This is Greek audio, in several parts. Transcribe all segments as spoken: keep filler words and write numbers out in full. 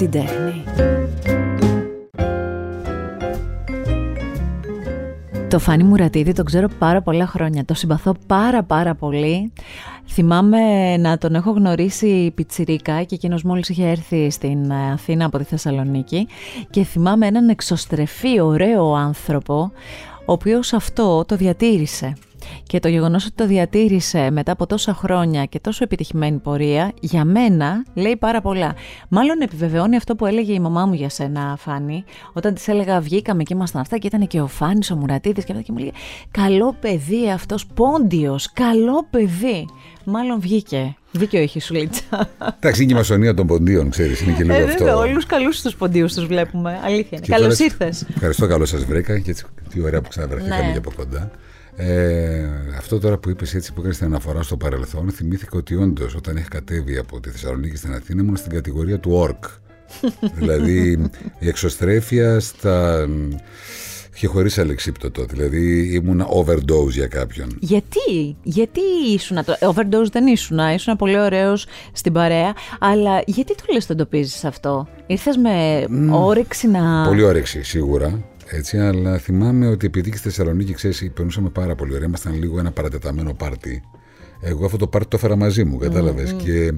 την τέχνη. Το Φάνη Μουρατίδη τον ξέρω πάρα πολλά χρόνια, το συμπαθώ πάρα πάρα πολύ. Θυμάμαι να τον έχω γνωρίσει πιτσιρίκα και εκείνος μόλις είχε έρθει στην Αθήνα από τη Θεσσαλονίκη και θυμάμαι έναν εξωστρεφή ωραίο άνθρωπο, ο οποίος αυτό το διατήρησε. Και το γεγονός ότι το διατήρησε μετά από τόσα χρόνια και τόσο επιτυχημένη πορεία, για μένα λέει πάρα πολλά. Μάλλον επιβεβαιώνει αυτό που έλεγε η μαμά μου για σένα, Φάνη, όταν της έλεγα βγήκαμε και ήμασταν αυτά και ήταν και ο Φάνης, ο Μουρατίδης και αυτά και μου λέει καλό παιδί αυτός, πόντιος, καλό παιδί. Μάλλον βγήκε. Δίκαιο έχει η σουλίτσα. Εντάξει, είναι η μασονία των ποντίων, ξέρεις, είναι και λίγο ε, αυτό. Βέβαια, όλους καλούς τους ποντίους τους βλέπουμε. Αλήθεια είναι. Καλώς ήρθες. Ευχαριστώ, καλώς σας βρήκα και έτσι, τι ωραία που ξαναβρεθήκαμε ναι. και από κοντά. Ε, αυτό τώρα που είπες έτσι που έκανες την αναφορά στο παρελθόν, θυμήθηκα ότι όντως όταν είχα κατέβει από τη Θεσσαλονίκη στην Αθήνα ήμουν στην κατηγορία του ΟΡΚ. Δηλαδή η εξωστρέφεια στα... και χωρίς αλεξίπτωτο, δηλαδή ήμουν overdose για κάποιον. Γιατί, γιατί ήσουνα, overdose δεν ήσουνα, ήσουνα πολύ ωραίος στην παρέα, αλλά γιατί το λες το εντοπίζεις αυτό, ήρθες με mm. όρεξη να... Πολύ όρεξη σίγουρα, έτσι, αλλά θυμάμαι ότι επειδή και στη Θεσσαλονίκη, ξέρεις, περνούσαμε πάρα πολύ ωραία, ήμασταν λίγο ένα παρατεταμένο πάρτι, εγώ αυτό το πάρτι το έφερα μαζί μου, κατάλαβες, mm-hmm. και...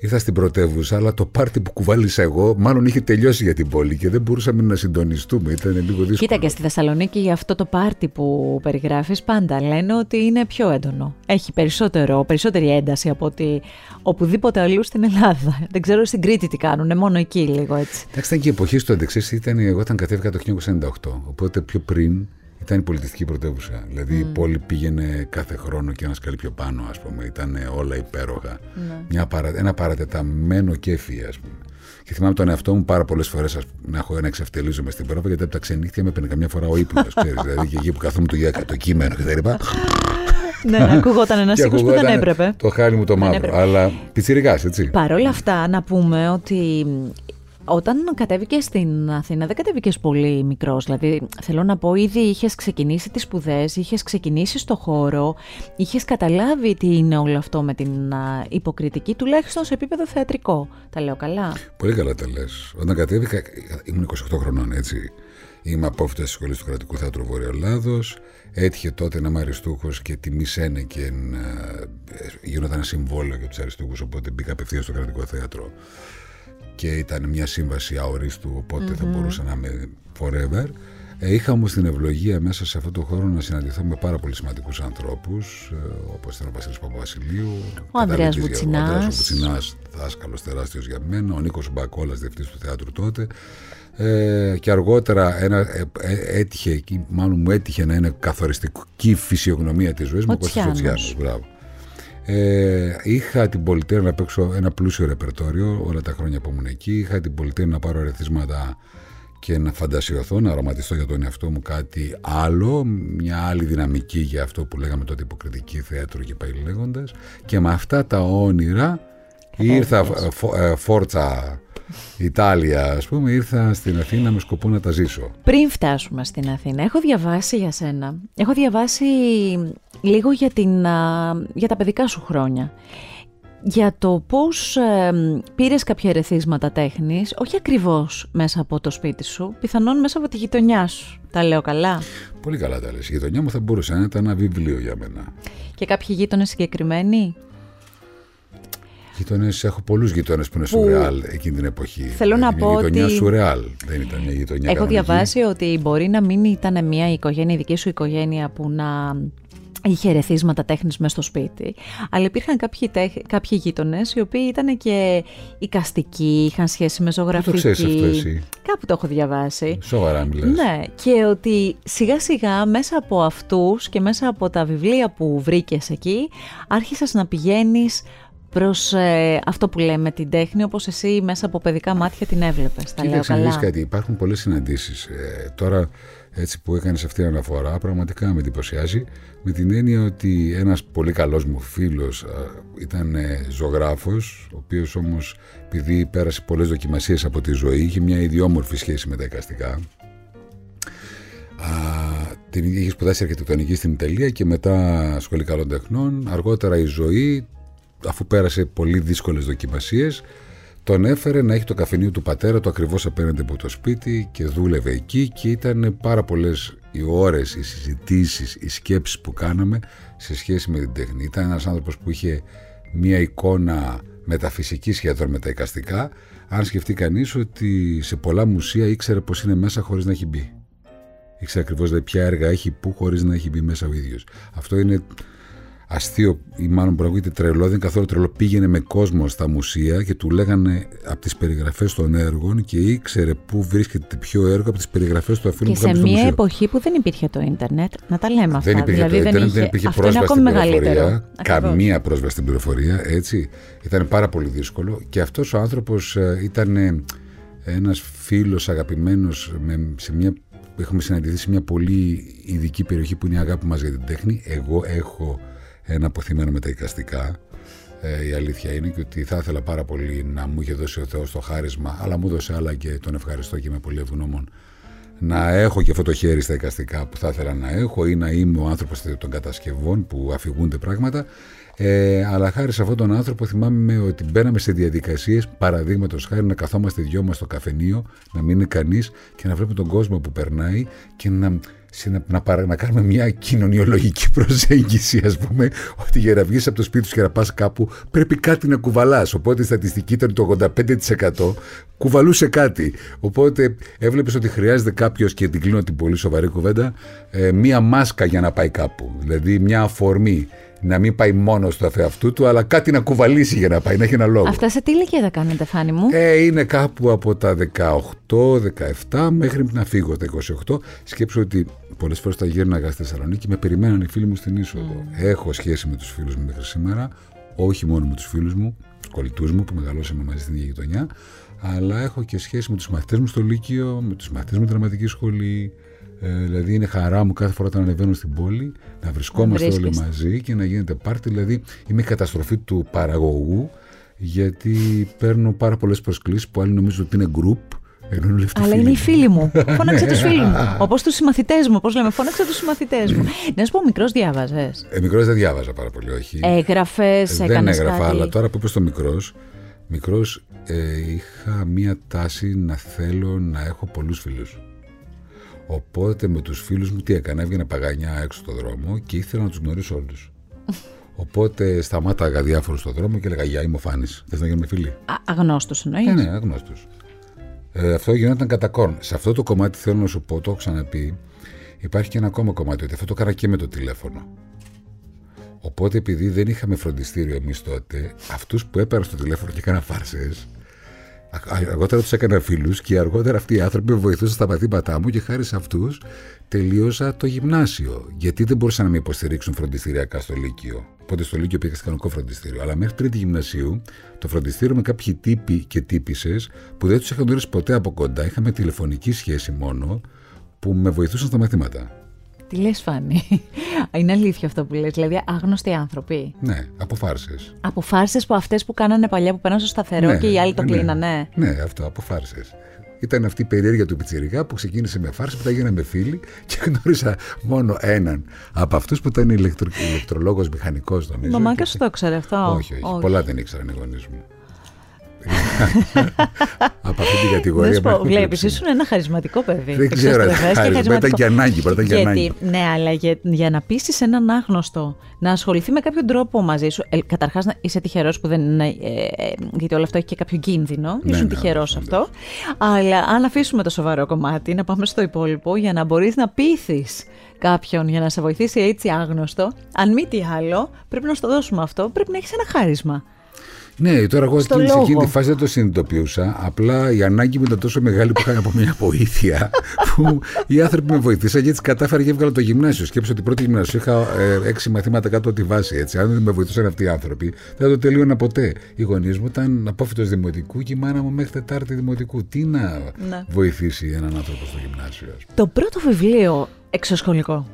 Ήρθα στην πρωτεύουσα, αλλά το πάρτι που κουβάλισα εγώ μάλλον είχε τελειώσει για την πόλη και δεν μπορούσαμε να συντονιστούμε. Ήταν λίγο δύσκολο. Κοίτα, και στη Θεσσαλονίκη για αυτό το πάρτι που περιγράφεις πάντα λένε ότι είναι πιο έντονο. Έχει περισσότερο, περισσότερη ένταση από ότι οπουδήποτε αλλού στην Ελλάδα. Δεν ξέρω στην Κρήτη τι κάνουν, μόνο εκεί λίγο έτσι. Εντάξει, ήταν και η εποχή στο αντεξής, ήταν εγώ όταν κατέβηκα το χίλια εννιακόσια ενενήντα οκτώ, οπότε πιο πριν... Ήταν η πολιτιστική πρωτεύουσα. Δηλαδή mm. η πόλη πήγαινε κάθε χρόνο και ένα σκαλί πιο πάνω, ας πούμε. Ήταν όλα υπέροχα. Mm. Μια παρα, ένα παρατεταμένο κέφι, ας πούμε. Και θυμάμαι τον εαυτό μου πάρα πολλές φορές να έχω ένα εξευτελίζομαι στην Ευρώπη, γιατί από τα ξενύχτια με έπαιρνε καμιά φορά ο ύπνος. Δηλαδή και εκεί που καθόμουν το, το κείμενο κτλ. Ναι, ακούγόταν ένας ήχος που δεν έπρεπε. Το χάλι μου το μαύρο. Αλλά πιτσιρικάς, έτσι. Παρ' όλα αυτά, να πούμε ότι. Όταν κατέβηκες στην Αθήνα, δεν κατέβηκες πολύ μικρός. Δηλαδή, θέλω να πω, ήδη είχες ξεκινήσει τις σπουδές, είχες ξεκινήσει στο χώρο, είχες καταλάβει τι είναι όλο αυτό με την υποκριτική, τουλάχιστον σε επίπεδο θεατρικό. Τα λέω καλά. Πολύ καλά τα λες. Όταν κατέβηκα, ήμουν είκοσι οκτώ χρονών, έτσι. Είμαι απόφυτο τη σχολή του Κρατικού Θέατρου Βορειοελλάδος. Έτυχε τότε να είμαι αριστούχος και τιμή Σένεκεν γινόταν ένα συμβόλαιο για τους αριστούχους, οπότε μπήκα απευθείας στο Κρατικό Θέατρο. Και ήταν μια σύμβαση αορίστου, οπότε mm-hmm. θα μπορούσα να είμαι forever. Ε, είχα όμως την ευλογία μέσα σε αυτό το χώρο να συναντηθώ με πάρα πολύ σημαντικούς ανθρώπους, όπως ήταν ο Βασίλης Παπαβασιλείου, ο Ανδρέας Βουτσινάς, δάσκαλος τεράστιος για μένα, ο Νίκος Μπακόλας, διευθυντής του θεάτρου τότε. Ε, και αργότερα ένα, ε, ε, έτυχε, μάλλον μου έτυχε να είναι καθοριστική φυσιογνωμία της ζωής μου, ο Κωνσταντίνος. Μπράβο. Ε, είχα την πολυτέλεια να παίξω ένα πλούσιο ρεπερτόριο όλα τα χρόνια που ήμουν εκεί. Είχα την πολυτέλεια να πάρω ερεθίσματα και να φαντασιωθώ, να αρωματιστώ για τον εαυτό μου κάτι άλλο, μια άλλη δυναμική για αυτό που λέγαμε τότε υποκριτική θέατρο και πάει λέγοντας. Και με αυτά τα όνειρα ήρθα φόρτσα Ιταλία, ας πούμε, ήρθα στην Αθήνα με σκοπό να τα ζήσω. Πριν φτάσουμε στην Αθήνα, έχω διαβάσει για σένα, έχω διαβάσει λίγο για, την, για τα παιδικά σου χρόνια, για το πώς ε, πήρες κάποια ερεθίσματα τέχνης, όχι ακριβώς μέσα από το σπίτι σου, πιθανόν μέσα από τη γειτονιά σου. Τα λέω καλά. Πολύ καλά τα λες. Η γειτονιά μου θα μπορούσε να ήταν ένα βιβλίο για μένα. Και κάποιοι γείτονες συγκεκριμένοι. Γειτονές, έχω πολλούς γειτονές που είναι σουρεάλ εκείνη την εποχή. Θέλω να πω ότι. Η γειτονιά σουρεάλ δεν ήταν μια γειτονιά. Έχω κανονική. Διαβάσει ότι μπορεί να μην ήταν μια οικογένεια, η δική σου οικογένεια που να είχε ερεθίσματα τέχνης μέσα στο σπίτι. Αλλά υπήρχαν κάποιοι, τέχ... κάποιοι γείτονες οι οποίοι ήταν και οικαστικοί, είχαν σχέση με ζωγραφική. Το ξέρεις αυτό εσύ. Κάπου το έχω διαβάσει. Σοβαρά μιλάς. Ναι, και ότι σιγά σιγά μέσα από αυτούς και μέσα από τα βιβλία που βρήκες εκεί άρχισες να πηγαίνεις προς ε, αυτό που λέμε την τέχνη, όπως εσύ μέσα από παιδικά μάτια την έβλεπες. Τα λέω καλά. Κάτι, υπάρχουν πολλές συναντήσεις. Ε, τώρα, έτσι που έκανες αυτή την αναφορά, πραγματικά με εντυπωσιάζει, με την έννοια ότι ένας πολύ καλός μου φίλος ε, ήταν ε, ζωγράφος, ο οποίος όμως, επειδή πέρασε πολλές δοκιμασίες από τη ζωή, είχε μια ιδιόμορφη σχέση με τα εικαστικά. Uh, την είχε σπουδάσει αρχιτεκτονική στην Ιταλία και μετά σχολή καλών τεχνών. Αργότερα η ζωή, αφού πέρασε πολύ δύσκολες δοκιμασίες, Τον έφερε να έχει το καφενείο του πατέρα του ακριβώς απέναντι από το σπίτι και δούλευε εκεί και ήταν πάρα πολλές οι ώρες, οι συζητήσεις, οι σκέψεις που κάναμε σε σχέση με την τέχνη. Ήταν ένας άνθρωπος που είχε μία εικόνα μεταφυσική σχεδόν με τα εικαστικά. Αν σκεφτεί κανείς ότι σε πολλά μουσεία ήξερε πως είναι μέσα χωρίς να έχει μπει. Ήξερε ακριβώς δηλαδή ποια έργα έχει που χωρίς να έχει μπει μέσα ο ίδιος. Αυτό είναι αστείο, ή μάλλον προηγείται τρελό, δεν είναι καθόλου τρελό. Πήγαινε με κόσμο στα μουσεία και του λέγανε από τις περιγραφές των έργων και ήξερε πού βρίσκεται ποιο έργο από τις περιγραφές του αφήνου που είχαμε στο μουσείο. Και σε μια εποχή που δεν υπήρχε το ίντερνετ, να τα λέμε αυτά. Δεν υπήρχε δηλαδή, το ίντερνετ, δεν, είχε... δεν υπήρχε αυτό πρόσβαση στην πληροφορία. Καμία πρόσβαση στην πληροφορία, έτσι. Ήταν πάρα πολύ δύσκολο και αυτός ο άνθρωπος ήταν ένας φίλος αγαπημένος με, σε μια, έχουμε συναντηθεί σε μια πολύ ειδική περιοχή που είναι η αγάπη μας για την τέχνη. Εγώ έχω ένα αποθυμένο με τα εικαστικά. Ε, η αλήθεια είναι και ότι θα ήθελα πάρα πολύ να μου είχε δώσει ο Θεός το χάρισμα, αλλά μου δώσε άλλα και τον ευχαριστώ και είμαι πολύ ευγνώμων. Να έχω και αυτό το χέρι στα εικαστικά που θα ήθελα να έχω ή να είμαι ο άνθρωπος των κατασκευών που αφηγούνται πράγματα. Ε, αλλά χάρη σε αυτόν τον άνθρωπο θυμάμαι ότι μπαίναμε σε διαδικασίες, παραδείγματος χάρη να καθόμαστε δυο μας στο καφενείο, να μην είναι κανείς και να βλέπουμε τον κόσμο που περνάει και να. Να, να, να κάνουμε μια κοινωνιολογική προσέγγιση, ας πούμε, ότι για να βγεις από το σπίτι σου και να πας κάπου πρέπει κάτι να κουβαλάς. Οπότε η στατιστική ήταν το ογδόντα πέντε τοις εκατό κουβαλούσε κάτι. Οπότε έβλεπες ότι χρειάζεται κάποιος, και την κλείνω την πολύ σοβαρή κουβέντα, ε, μια μάσκα για να πάει κάπου. Δηλαδή μια αφορμή. Να μην πάει μόνο στο αφεαυτού του, αλλά κάτι να κουβαλήσει για να πάει, να έχει ένα λόγο. Αυτά σε τι ηλικία τα κάνετε, Φάνη μου? Ε, είναι κάπου από τα δεκαοκτώ δεκαεπτά μέχρι να φύγω τα είκοσι οκτώ. Σκέψω ότι πολλές φορές τα γύρναγα στη Θεσσαλονίκη, με περιμέναν οι φίλοι μου στην είσοδο. Mm. Έχω σχέση με τους φίλους μου μέχρι σήμερα, όχι μόνο με τους φίλους μου, τους κολλητούς μου που μεγαλώσαμε μαζί στην ίδια γειτονιά, αλλά έχω και σχέση με τους μαθητές μου στο Λύκειο, με τους μαθητές μου δραματική σχολή. Ε, δηλαδή είναι χαρά μου κάθε φορά όταν ανεβαίνω στην πόλη να βρισκόμαστε όλοι μαζί και να γίνεται πάρτι. Δηλαδή είμαι η καταστροφή του παραγωγού, γιατί παίρνω πάρα πολλές προσκλήσεις που άλλοι νομίζω ότι είναι group. Αλλά είναι οι φίλοι μου. Φώναξε τους φίλους μου. Όπως τους συμμαθητές μου. Πώς λέμε, φώναξε τους συμμαθητές μου. Να σου πω, μικρός διάβαζες? Ε, μικρός δεν διάβαζα πάρα πολύ, όχι. Έγραφες, έκανες? Δεν έγραφα, κάτι. Αλλά τώρα που είπες το μικρός, μικρός ε, είχα μία τάση να θέλω να έχω πολλούς φίλους. Οπότε με τους φίλους μου τι έκανα? Έβγαινα παγανιά έξω στον δρόμο και ήθελα να τους γνωρίσω όλους. Οπότε σταμάταγα διάφορους στον δρόμο και έλεγα «Γεια, είμαι ο Φάνης. Θες να γίνουμε φίλοι?» Α, αγνώστους εννοείς? Ναι, ναι, αγνώστους. Ε, αυτό γινόταν κατά κόρον. Σε αυτό το κομμάτι θέλω να σου πω, το έχω ξαναπεί, υπάρχει και ένα ακόμα κομμάτι, ότι αυτό το έκανα και με το τηλέφωνο. Οπότε επειδή δεν είχαμε φροντιστήριο εμείς τότε, αυτούς που έπαιρνα στο τηλέφωνο και έκανα φάρσες, αργότερα τους έκανα φίλους και αργότερα αυτοί οι άνθρωποι με βοηθούσαν στα μαθήματά μου και χάρη σε αυτούς τελείωσα το γυμνάσιο. Γιατί δεν μπορούσαν να με υποστηρίξουν φροντιστηριακά στο Λύκειο. Οπότε στο Λύκειο πήγα σε κανονικό φροντιστήριο. Αλλά μέχρι τρίτη γυμνασίου το φροντιστήριο με κάποιοι τύποι και τύπισσες που δεν τους είχα γνωρίσει ποτέ από κοντά, είχαμε τηλεφωνική σχέση μόνο, που με βοηθούσαν στα μαθήματα. Τι λες, Φάνη? Είναι αλήθεια αυτό που λες? Δηλαδή, άγνωστοι άνθρωποι. Ναι, από φάρσες. Από φάρσες που αυτές που κάνανε παλιά, που πέραν στο σταθερό, ναι, και οι άλλοι το ναι, κλείνανε. Ναι, αυτό, από φάρσες. Ήταν αυτή η περιέργεια του πιτσιρικά που ξεκίνησε με φάρση, που τα γίναμε φίλοι και γνώρισα μόνο έναν από αυτούς που ήταν ηλεκτρο, ηλεκτρολόγος, μηχανικός, νομίζω. Μαμάκα σου το ήξερε αυτό? Όχι, όχι, όχι. Πολλά δεν ήξεραν οι γονείς μου. Από αυτή την κατηγορία. Βλέπεις, ήσουν ένα χαρισματικό παιδί. Δεν ξέρω. Μετά και ανάγκη. Ναι, αλλά για, για να πείσεις έναν άγνωστο να ασχοληθεί με κάποιο τρόπο μαζί σου. Ε, καταρχάς, είσαι τυχερός που δεν είναι. Ε, ε, γιατί όλο αυτό έχει και κάποιο κίνδυνο. Ναι, ήσουν ναι, τυχερός ναι, αυτό. Ναι. Αλλά αν αφήσουμε το σοβαρό κομμάτι, να πάμε στο υπόλοιπο για να μπορείς να πείθεις κάποιον για να σε βοηθήσει έτσι άγνωστο. Αν μη τι άλλο, πρέπει να στο δώσουμε αυτό. Πρέπει να έχεις ένα χάρισμα. Ναι, τώρα εγώ σε εκείνη τη φάση δεν το συνειδητοποιούσα. Απλά η ανάγκη μου ήταν τόσο μεγάλη που είχα από μια βοήθεια που οι άνθρωποι με βοηθήσαν και έτσι κατάφερα και έβγαλα το γυμνάσιο. Σκέψω ότι πρώτη γυμνάσιο είχα έξι μαθήματα κάτω από τη βάση. Έτσι. Αν δεν με βοηθούσαν αυτοί οι άνθρωποι, δεν το τελείωνα ποτέ. Οι γονείς μου ήταν απόφοιτος δημοτικού και η μάνα μου μέχρι Τετάρτη δημοτικού. Τι να, να βοηθήσει έναν άνθρωπο στο γυμνάσιο, ας πούμε. Το πρώτο βιβλίο εξωσχολικό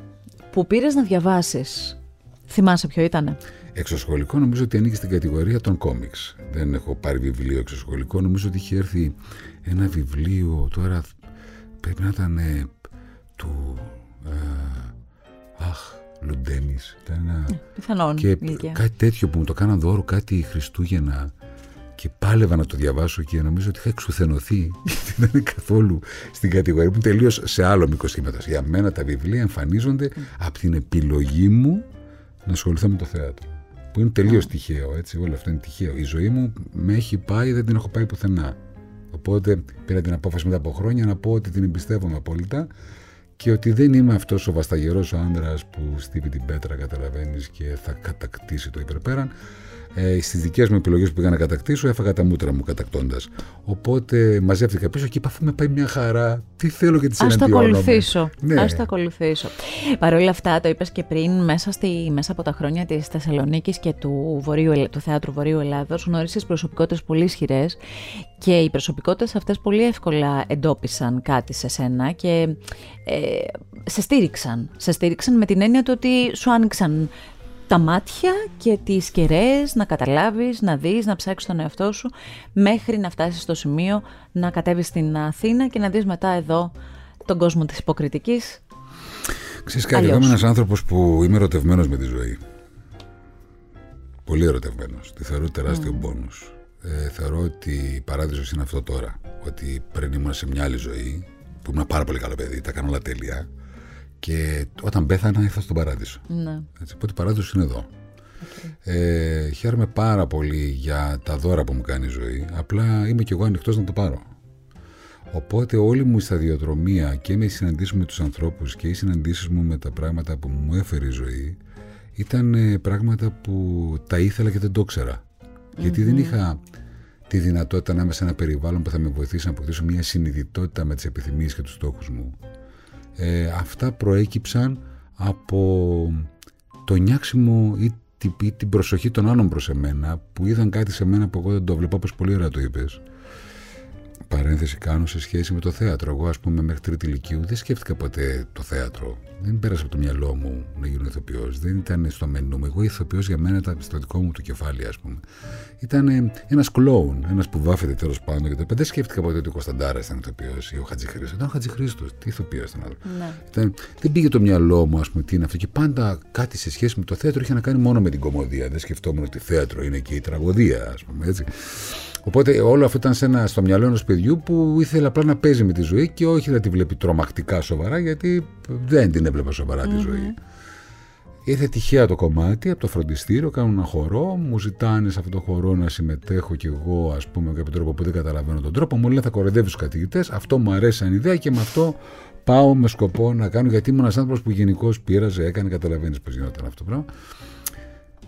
που πήρες να διαβάσεις, θυμάσαι ποιο ήτανε? Εξωσχολικό νομίζω ότι ανήκει στην κατηγορία των κόμιξ. Δεν έχω πάρει βιβλίο εξωσχολικό. Νομίζω ότι είχε έρθει ένα βιβλίο, τώρα πρέπει να ήταν ε, του ε, Αχ, Λουντέμις. Ήταν ένα... Πιθανόν. Και, κάτι τέτοιο που μου το κάναν δώρο, κάτι Χριστούγεννα. και πάλευα να το διαβάσω και νομίζω ότι είχα εξουθενωθεί, γιατί δεν είναι καθόλου στην κατηγορία μου, τελείως σε άλλο μήκος κύματος. Για μένα τα βιβλία εμφανίζονται από την επιλογή μου να ασχοληθώ με το θέατρο, που είναι τελείως τυχαίο, έτσι, όλο αυτό είναι τυχαίο. Η ζωή μου με έχει πάει, δεν την έχω πάει πουθενά. Οπότε πήρα την απόφαση μετά από χρόνια να πω ότι την εμπιστεύομαι απόλυτα και ότι δεν είμαι αυτός ο βασταγερός άνδρας που στίβει την πέτρα, καταλαβαίνεις, και θα κατακτήσει το υπερπέραν. Ε, στις δικές μου επιλογές που πήγα να κατακτήσω, έφαγα τα μούτρα μου κατακτώντας. Οπότε μαζεύτηκα πίσω και είπα, αφού με πάει μια χαρά, τι θέλω και τις εναντιώνομαι. Ας το ναι. ακολουθήσω. Παρ' όλα αυτά, το είπες και πριν, μέσα, στη, μέσα από τα χρόνια της Θεσσαλονίκης και του, Βορείου, του Θεάτρου Βορείου Ελλάδος, γνώρισες προσωπικότητες πολύ ισχυρές και οι προσωπικότητες αυτές πολύ εύκολα εντόπισαν κάτι σε σένα και ε, σε στήριξαν. Σε στήριξαν με την έννοια του ότι σου άνοιξαν τα μάτια και τις κεραίες να καταλάβεις, να δεις, να ψάξεις τον εαυτό σου μέχρι να φτάσεις στο σημείο να κατέβεις στην Αθήνα και να δεις μετά εδώ τον κόσμο της υποκριτικής. Ξέρεις κάτι, εγώ είμαι ένας άνθρωπος που είμαι ερωτευμένος με τη ζωή. Πολύ ερωτευμένος. Τη θεωρώ τεράστιο mm. πόνους. Ε, θεωρώ ότι η παράδεισος είναι αυτό τώρα. Ότι πριν ήμουν σε μια άλλη ζωή που ήμουν πάρα πολύ καλό παιδί, τα κάνω όλα τέλεια. Και όταν πέθανα ήρθα στον παράδεισο. Ναι. Έτσι, οπότε ο παράδεισος είναι εδώ. Okay. Ε, χαίρομαι πάρα πολύ για τα δώρα που μου κάνει η ζωή. Απλά είμαι κι εγώ ανοιχτός να το πάρω. Οπότε όλη μου η σταδιοδρομία και με οι συναντήσεις μου με τους ανθρώπους και οι συναντήσεις μου με τα πράγματα που μου έφερε η ζωή ήταν ε, πράγματα που τα ήθελα και δεν το ήξερα. Mm-hmm. Γιατί δεν είχα τη δυνατότητα να είμαι σε ένα περιβάλλον που θα με βοηθήσει να αποκτήσω μια συνειδητότητα με τις επιθυμίες και τους στόχους μου. Ε, αυτά προέκυψαν από το νιάξιμο ή, τη, ή την προσοχή των άλλων προς εμένα, που είδαν κάτι σε μένα που εγώ δεν το βλέπω, όπως πολύ ωραία το είπες. Παρένθεση κάνω σε σχέση με το θέατρο. Εγώ, ας πούμε, μέχρι τρίτη ηλικίου δεν σκέφτηκα ποτέ το θέατρο. Δεν πέρασε από το μυαλό μου να γίνω ηθοποιός. Δεν ήταν στο μενού μου. Εγώ ηθοποιός για μένα ήταν στο δικό μου το κεφάλι, ας πούμε. Ήταν ε, ένας κλόουν, ένας που βάφεται τέλος πάντων και τα λοιπά. Δεν σκέφτηκα ποτέ ότι ο Κωνσταντάρας ήταν ηθοποιός ή ο Χατζηχρήστος. Ήταν ο Χατζηχρήστος. Τι ηθοποιός ήταν άλλο. Ναι. Δεν πήγε το μυαλό μου, ας πούμε, τι είναι αυτό. Και πάντα κάτι σε σχέση με το θέατρο είχε να κάνει μόνο με την κομμωδία. Δεν σκεφτόμουν ότι θέατρο είναι και η τραγωδία, ας πούμε, έτσι. Οπότε όλο αυτό ήταν σε ένα, στο μυαλό ενός παιδιού που ήθελε απλά να παίζει με τη ζωή και όχι να τη βλέπει τρομακτικά σοβαρά, γιατί δεν την έβλεπα σοβαρά mm-hmm. τη ζωή. Ήρθε τυχαία το κομμάτι από το φροντιστήριο, κάνουν ένα χορό, μου ζητάνε σε αυτόν τον χορό να συμμετέχω κι εγώ, ας πούμε, με κάποιο τρόπο που δεν καταλαβαίνω τον τρόπο. Μου λένε θα κοροϊδεύω τους καθηγητές, αυτό μου αρέσει σαν ιδέα και με αυτό πάω με σκοπό να κάνω, γιατί ήμουν ένας άνθρωπος που γενικώς πείραζε, έκανε, καταλαβαίνεις πώς γινόταν αυτό το πράγμα.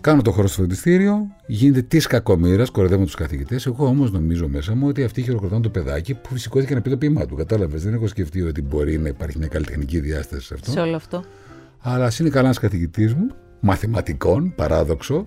Κάνω το χώρο στο φροντιστήριο, γίνεται τη κακομοίρα, κοροϊδεύω τους καθηγητές. Εγώ όμως νομίζω μέσα μου ότι αυτοί χειροκροτάνε το παιδάκι που σηκώθηκε να πει το ποίημά του. Κατάλαβες, δεν έχω σκεφτεί ότι μπορεί να υπάρχει μια καλλιτεχνική διάσταση σε αυτό. Σε όλο αυτό. Αλλά ας είναι καλά ένας καθηγητής μου, μαθηματικών, παράδοξο,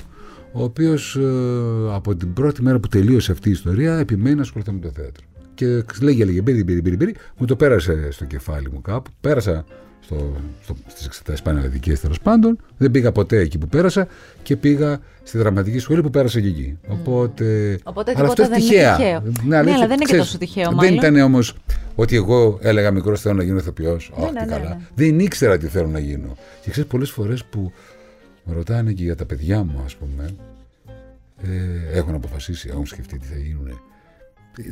ο οποίος ε, από την πρώτη μέρα που τελείωσε αυτή η ιστορία επιμένει να ασχοληθεί με το θέατρο. Και λέγει, λέγε, μπήρι, μπήρι, μπήρι, μπήρι, μου το πέρασε στο κεφάλι μου κάπου, πέρασα. Στο, στο, στις εξετάσεις πανελλαδικές τέλος πάντων, δεν πήγα ποτέ εκεί που πέρασα και πήγα στη δραματική σχολή που πέρασα και εκεί. Οπότε, Οπότε αλλά αυτό είναι τυχαία. Ναι, ναι, αλλά δεν είναι και τόσο τυχαίο μάλλον. Δεν ήταν όμως ότι εγώ έλεγα μικρός θέλω να γίνω ηθοποιός. Όχι, ναι, ναι, καλά. Ναι, ναι. Δεν ήξερα τι θέλω να γίνω. Και ξέρεις, πολλές φορές που με ρωτάνε και για τα παιδιά μου, ας πούμε, ε, έχουν αποφασίσει, έχουν σκεφτεί τι θα γίνουν.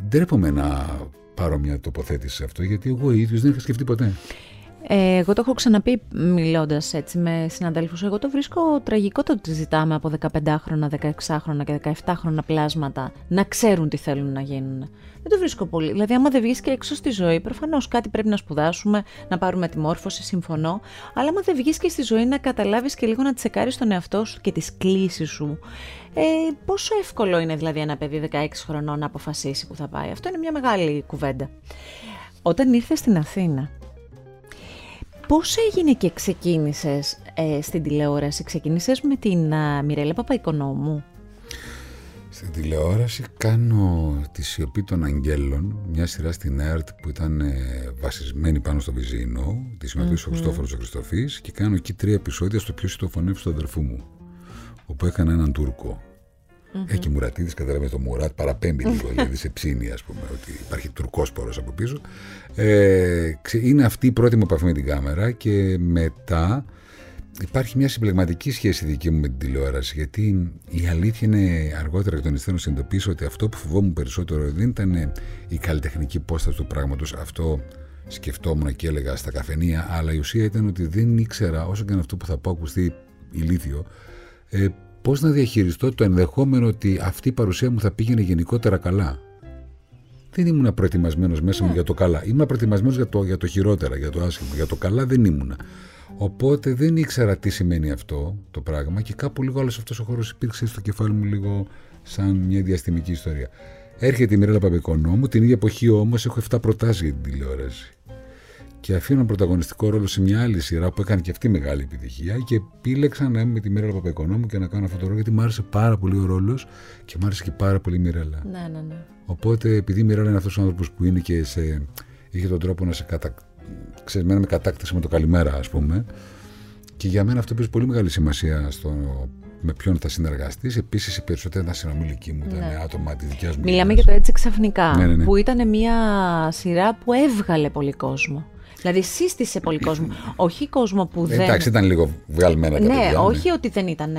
Ντρέπομαι να πάρω μια τοποθέτηση σε αυτό, γιατί εγώ ίδιος δεν είχα σκεφτεί ποτέ. Εγώ το έχω ξαναπεί μιλώντας έτσι με συναδέλφους. Εγώ το βρίσκω τραγικό το ότι ζητάμε από δεκαπεντάχρονα, δεκαεξάχρονα και δεκαεφτάχρονα πλάσματα να ξέρουν τι θέλουν να γίνουν. Δεν το βρίσκω πολύ. Δηλαδή, άμα δεν βγεις και έξω στη ζωή, προφανώς κάτι πρέπει να σπουδάσουμε, να πάρουμε τη μόρφωση, συμφωνώ. Αλλά άμα δεν βγεις και στη ζωή να καταλάβεις και λίγο να τσεκάρεις τον εαυτό σου και τις κλίσεις σου. Ε, πόσο εύκολο είναι δηλαδή ένα παιδί δεκαέξι χρονών να αποφασίσει που θα πάει. Αυτό είναι μια μεγάλη κουβέντα. Όταν ήρθες στην Αθήνα, πώς έγινε και ξεκίνησες ε, στην τηλεόραση? Ξεκίνησες με την α, Μιρέλα Παπαϊκονόμου. Στην τηλεόραση κάνω τη Σιωπή των Αγγέλων, μια σειρά στην ΕΡΤ που ήταν ε, βασισμένη πάνω στο Βυζίνο, τη συμμετοχή mm-hmm. ο Χριστόφορος ο Χριστοφής, και κάνω εκεί τρία επεισόδια στο Ποιος Ιτοφωνεύει του αδερφού μου, όπου έκανα έναν Τούρκο. Mm-hmm. Ε, και Μουρατίδης, καταλαβαίνεις, το Μουράτ παραπέμπει λίγο, δηλαδή σε ψήνει, ας πούμε, ότι υπάρχει τουρκός πόρος από πίσω. Ε, είναι αυτή η πρώτη μου επαφή με την κάμερα και μετά υπάρχει μια συμπλεγματική σχέση δική μου με την τηλεόραση, γιατί η αλήθεια είναι αργότερα εκ των υστέρων συνειδητοποίησα ότι αυτό που φοβόμουν περισσότερο δεν ήταν η καλλιτεχνική υπόσταση του πράγματος, αυτό σκεφτόμουν και έλεγα στα καφενεία, αλλά η ουσία ήταν ότι δεν ήξερα, όσο και αν αυτό που θα πω ακουστεί ηλίθιο, ε, πώς να διαχειριστώ το ενδεχόμενο ότι αυτή η παρουσία μου θα πήγαινε γενικότερα καλά. Δεν ήμουν προετοιμασμένος μέσα μου yeah. για το καλά. Ήμουν προετοιμασμένος για το, για το χειρότερα, για το άσχημο. Για το καλά δεν ήμουνα. Οπότε δεν ήξερα τι σημαίνει αυτό το πράγμα και κάπου λίγο άλλος αυτός ο χώρος υπήρξε στο κεφάλι μου λίγο σαν μια διαστημική ιστορία. Έρχεται η Μιρέλα Παπακωνσταντίνου, την ίδια εποχή όμως έχω εφτά προτάσεις για την τηλεόραση. Και αφήνω ένα πρωταγωνιστικό ρόλο σε μια άλλη σειρά που έκανε και αυτή μεγάλη επιτυχία και επίλεξα να είμαι με τη Μιρέλα Παπακωνσταντίνου και να κάνω αυτό το ρόλο, γιατί μου άρεσε πάρα πολύ ο ρόλος και μου άρεσε και πάρα πολύ η Μιρέλα. Ναι, ναι, ναι. Οπότε επειδή η Μιρέλα είναι αυτός ο άνθρωπος που είναι και σε... είχε τον τρόπο να σε κατα... ξέρεις, μένα με κατάκτησε με το καλημέρα, ας πούμε. Και για μένα αυτό παίζει πολύ μεγάλη σημασία στο με ποιον θα συνεργαστείς. Επίσης, οι περισσότεροι ήταν συνομιλικοί μου, ήταν ναι. άτομα τη δικιά μου. Μιλάμε για το Έτσι Ξαφνικά, ναι, ναι, ναι. που ήταν μια σειρά που έβγαλε πολύ κόσμο. Δηλαδή, σύστησε πολύ κόσμο. Όχι κόσμο που δεν. Εντάξει, ήταν λίγο βγαλμένα τα ναι, παιδιά. Όχι ότι δεν ήταν,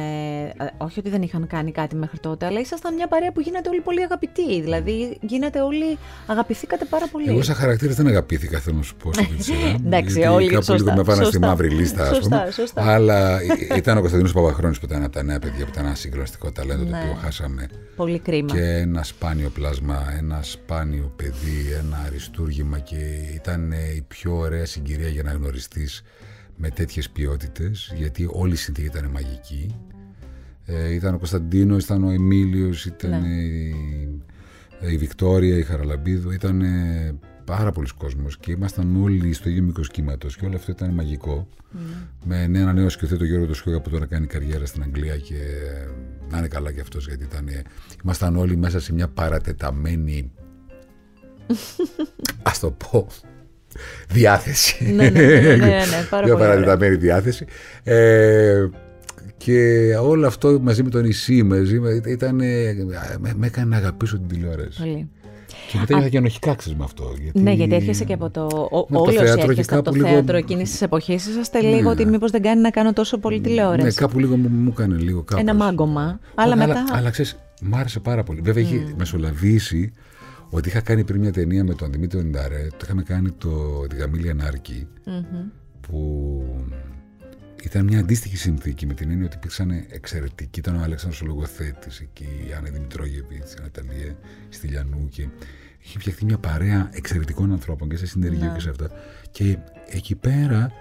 όχι ότι δεν είχαν κάνει κάτι μέχρι τότε, αλλά ήσασταν μια παρέα που γίνατε όλοι πολύ αγαπητοί. Δηλαδή, γίνατε όλοι. Αγαπηθήκατε πάρα πολύ. Εγώ, σαν χαρακτήρα, δεν αγαπήθηκα, θέλω να σου πω. Εντάξει, όλοι. Κάπου σωστά, λίγο με πάνε στη μαύρη λίστα, α πούμε. Σωστά. Αλλά ήταν ο Κωνσταντίνος Παπαχρόνης που ήταν από τα νέα παιδιά, που ήταν ένα συγκλονιστικό ταλέντο ναι. το οποίο χάσαμε. Πολύ κρίμα. Και ένα σπάνιο πλάσμα, ένα σπάνιο παιδί, ένα αριστούργημα και ήταν η πιο ωραία συγκυρία για να γνωριστείς με τέτοιες ποιότητες, γιατί όλη η συνθήκη ήταν μαγική. Ε, ήταν ο Κωνσταντίνος, ήταν ο Εμίλιος, ήταν ναι. η, η Βικτόρια, η Χαραλαμπίδου, ήταν πάρα πολλοί κόσμος και ήμασταν όλοι στο ίδιο μήκος κύματος και όλο αυτό ήταν μαγικό. Mm. Με ένα νέο σκηνοθέτη, τον Γιώργο το που τώρα κάνει καριέρα στην Αγγλία και να είναι καλά κι αυτός, γιατί ήταν, ήμασταν όλοι μέσα σε μια παρατεταμένη ας το πω διάθεση. Ναι, ναι, ναι, ναι, ναι, πάρα πολύ παραδειγματική διάθεση. Ε, και όλο αυτό μαζί με το νησί, μαζί ήταν, με, με έκανε να αγαπήσω την τηλεόραση. Πολύ. Και μετά είχα και ενοχικά ξέσμα αυτό. Γιατί... Ναι, γιατί έρχεσαι και από το. Όλοι όσοι έρχεσαι από το λίγο... θέατρο εκείνης της εποχής, είσαστε ναι. λίγο ότι μήπως δεν κάνει να κάνω τόσο πολύ τηλεόραση. Ναι, κάπου λίγο μου, μου έκανε λίγο κάπως. Ένα μάγκωμα. Αλλά, μετά... αλλά, αλλά ξέρεις, μ' άρεσε πάρα πολύ. Βέβαια, mm. είχε μεσολαβήσει. Ότι είχα κάνει πριν μια ταινία με τον Δημήτριο Νταρέτ, το είχαμε κάνει το, τη Γαμήλια Νάρκη, mm-hmm. που ήταν μια αντίστοιχη συνθήκη με την έννοια ότι υπήρξαν εξαιρετικοί. Ήταν ο Άλεξανδρος ο Λογοθέτης εκεί, η Άννα Δημητρόγεβιτς, η Αναταλία Στυλιανού και είχε φτιαχτεί μια παρέα εξαιρετικών ανθρώπων και σε συνεργείο yeah. και σε αυτά. Και εκεί πέρα,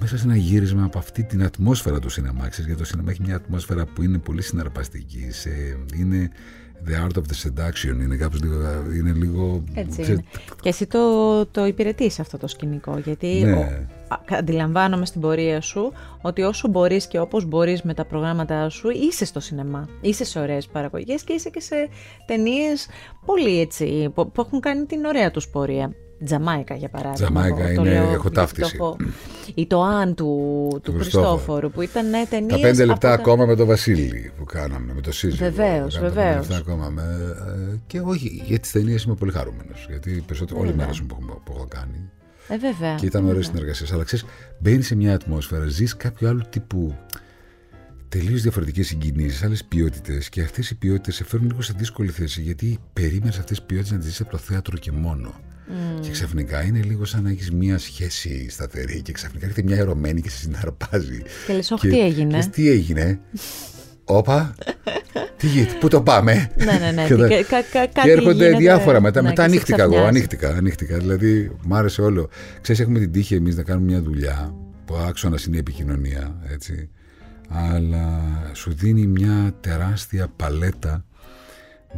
μέσα σε ένα γύρισμα από αυτή την ατμόσφαιρα του σινεμά, γιατί το σινεμά έχει μια ατμόσφαιρα που είναι πολύ συναρπαστική, σε, είναι. The art of the seduction είναι κάπως λίγο... Είναι λίγο έτσι ξέ... είναι. Και εσύ το, το υπηρετείς αυτό το σκηνικό, γιατί ναι. ο, αντιλαμβάνομαι στην πορεία σου ότι όσο μπορείς και όπως μπορείς με τα προγράμματά σου είσαι στο σινεμά, είσαι σε ωραίες παραγωγές και είσαι και σε ταινίες πολύ έτσι, που, που έχουν κάνει την ωραία τους πορεία. Τζαμάικα για παράδειγμα. Τζαμάικα είναι, λέω, έχω ταύτιση. Το, ή το Αν του, του, του Χριστόφορου που ήταν ταινίες. Τα πέντε λεπτά τα... ακόμα με τον Βασίλη που κάναμε, με τον σύζυγο. Βεβαίως, βεβαίως. Και όχι, για τις ταινίες είμαι πολύ χαρούμενος. Γιατί περισσότερο όλοι με αρέσουν που, που έχω κάνει. Ε, βέβαια. Και ήταν ωραίες συνεργασίες. Αλλά ξέρεις, μπαίνεις σε μια ατμόσφαιρα, ζεις κάποιο άλλο τύπου. Τελείως διαφορετικές συγκινήσεις, άλλες ποιότητες και αυτές οι ποιότητες σε φέρνουν λίγο σε δύσκολη θέση, γιατί περίμενες αυτές τις ποιότητες να τις ζήσεις από το θέατρο και μόνο. Mm. Και ξαφνικά είναι λίγο σαν να έχεις μια σχέση σταθερή και ξαφνικά έρχεται μια ερωμένη και σε συναρπάζει. Και λες, όχι, τι έγινε. Και τι έγινε. Όπα, τι γίνεται, πού το πάμε. Ναι, ναι, ναι. Και, κα, κα, κα, και έρχονται γίνεται, διάφορα μετά. Ναι, μετά ανοίχτηκα εγώ, ανοίχτηκα, ανοίχτηκα. Δηλαδή, μ' άρεσε όλο. Ξέρεις, έχουμε την τύχη εμείς να κάνουμε μια δουλειά που άξονας είναι η επικοινωνία, έτσι. Αλλά σου δίνει μια τεράστια παλέτα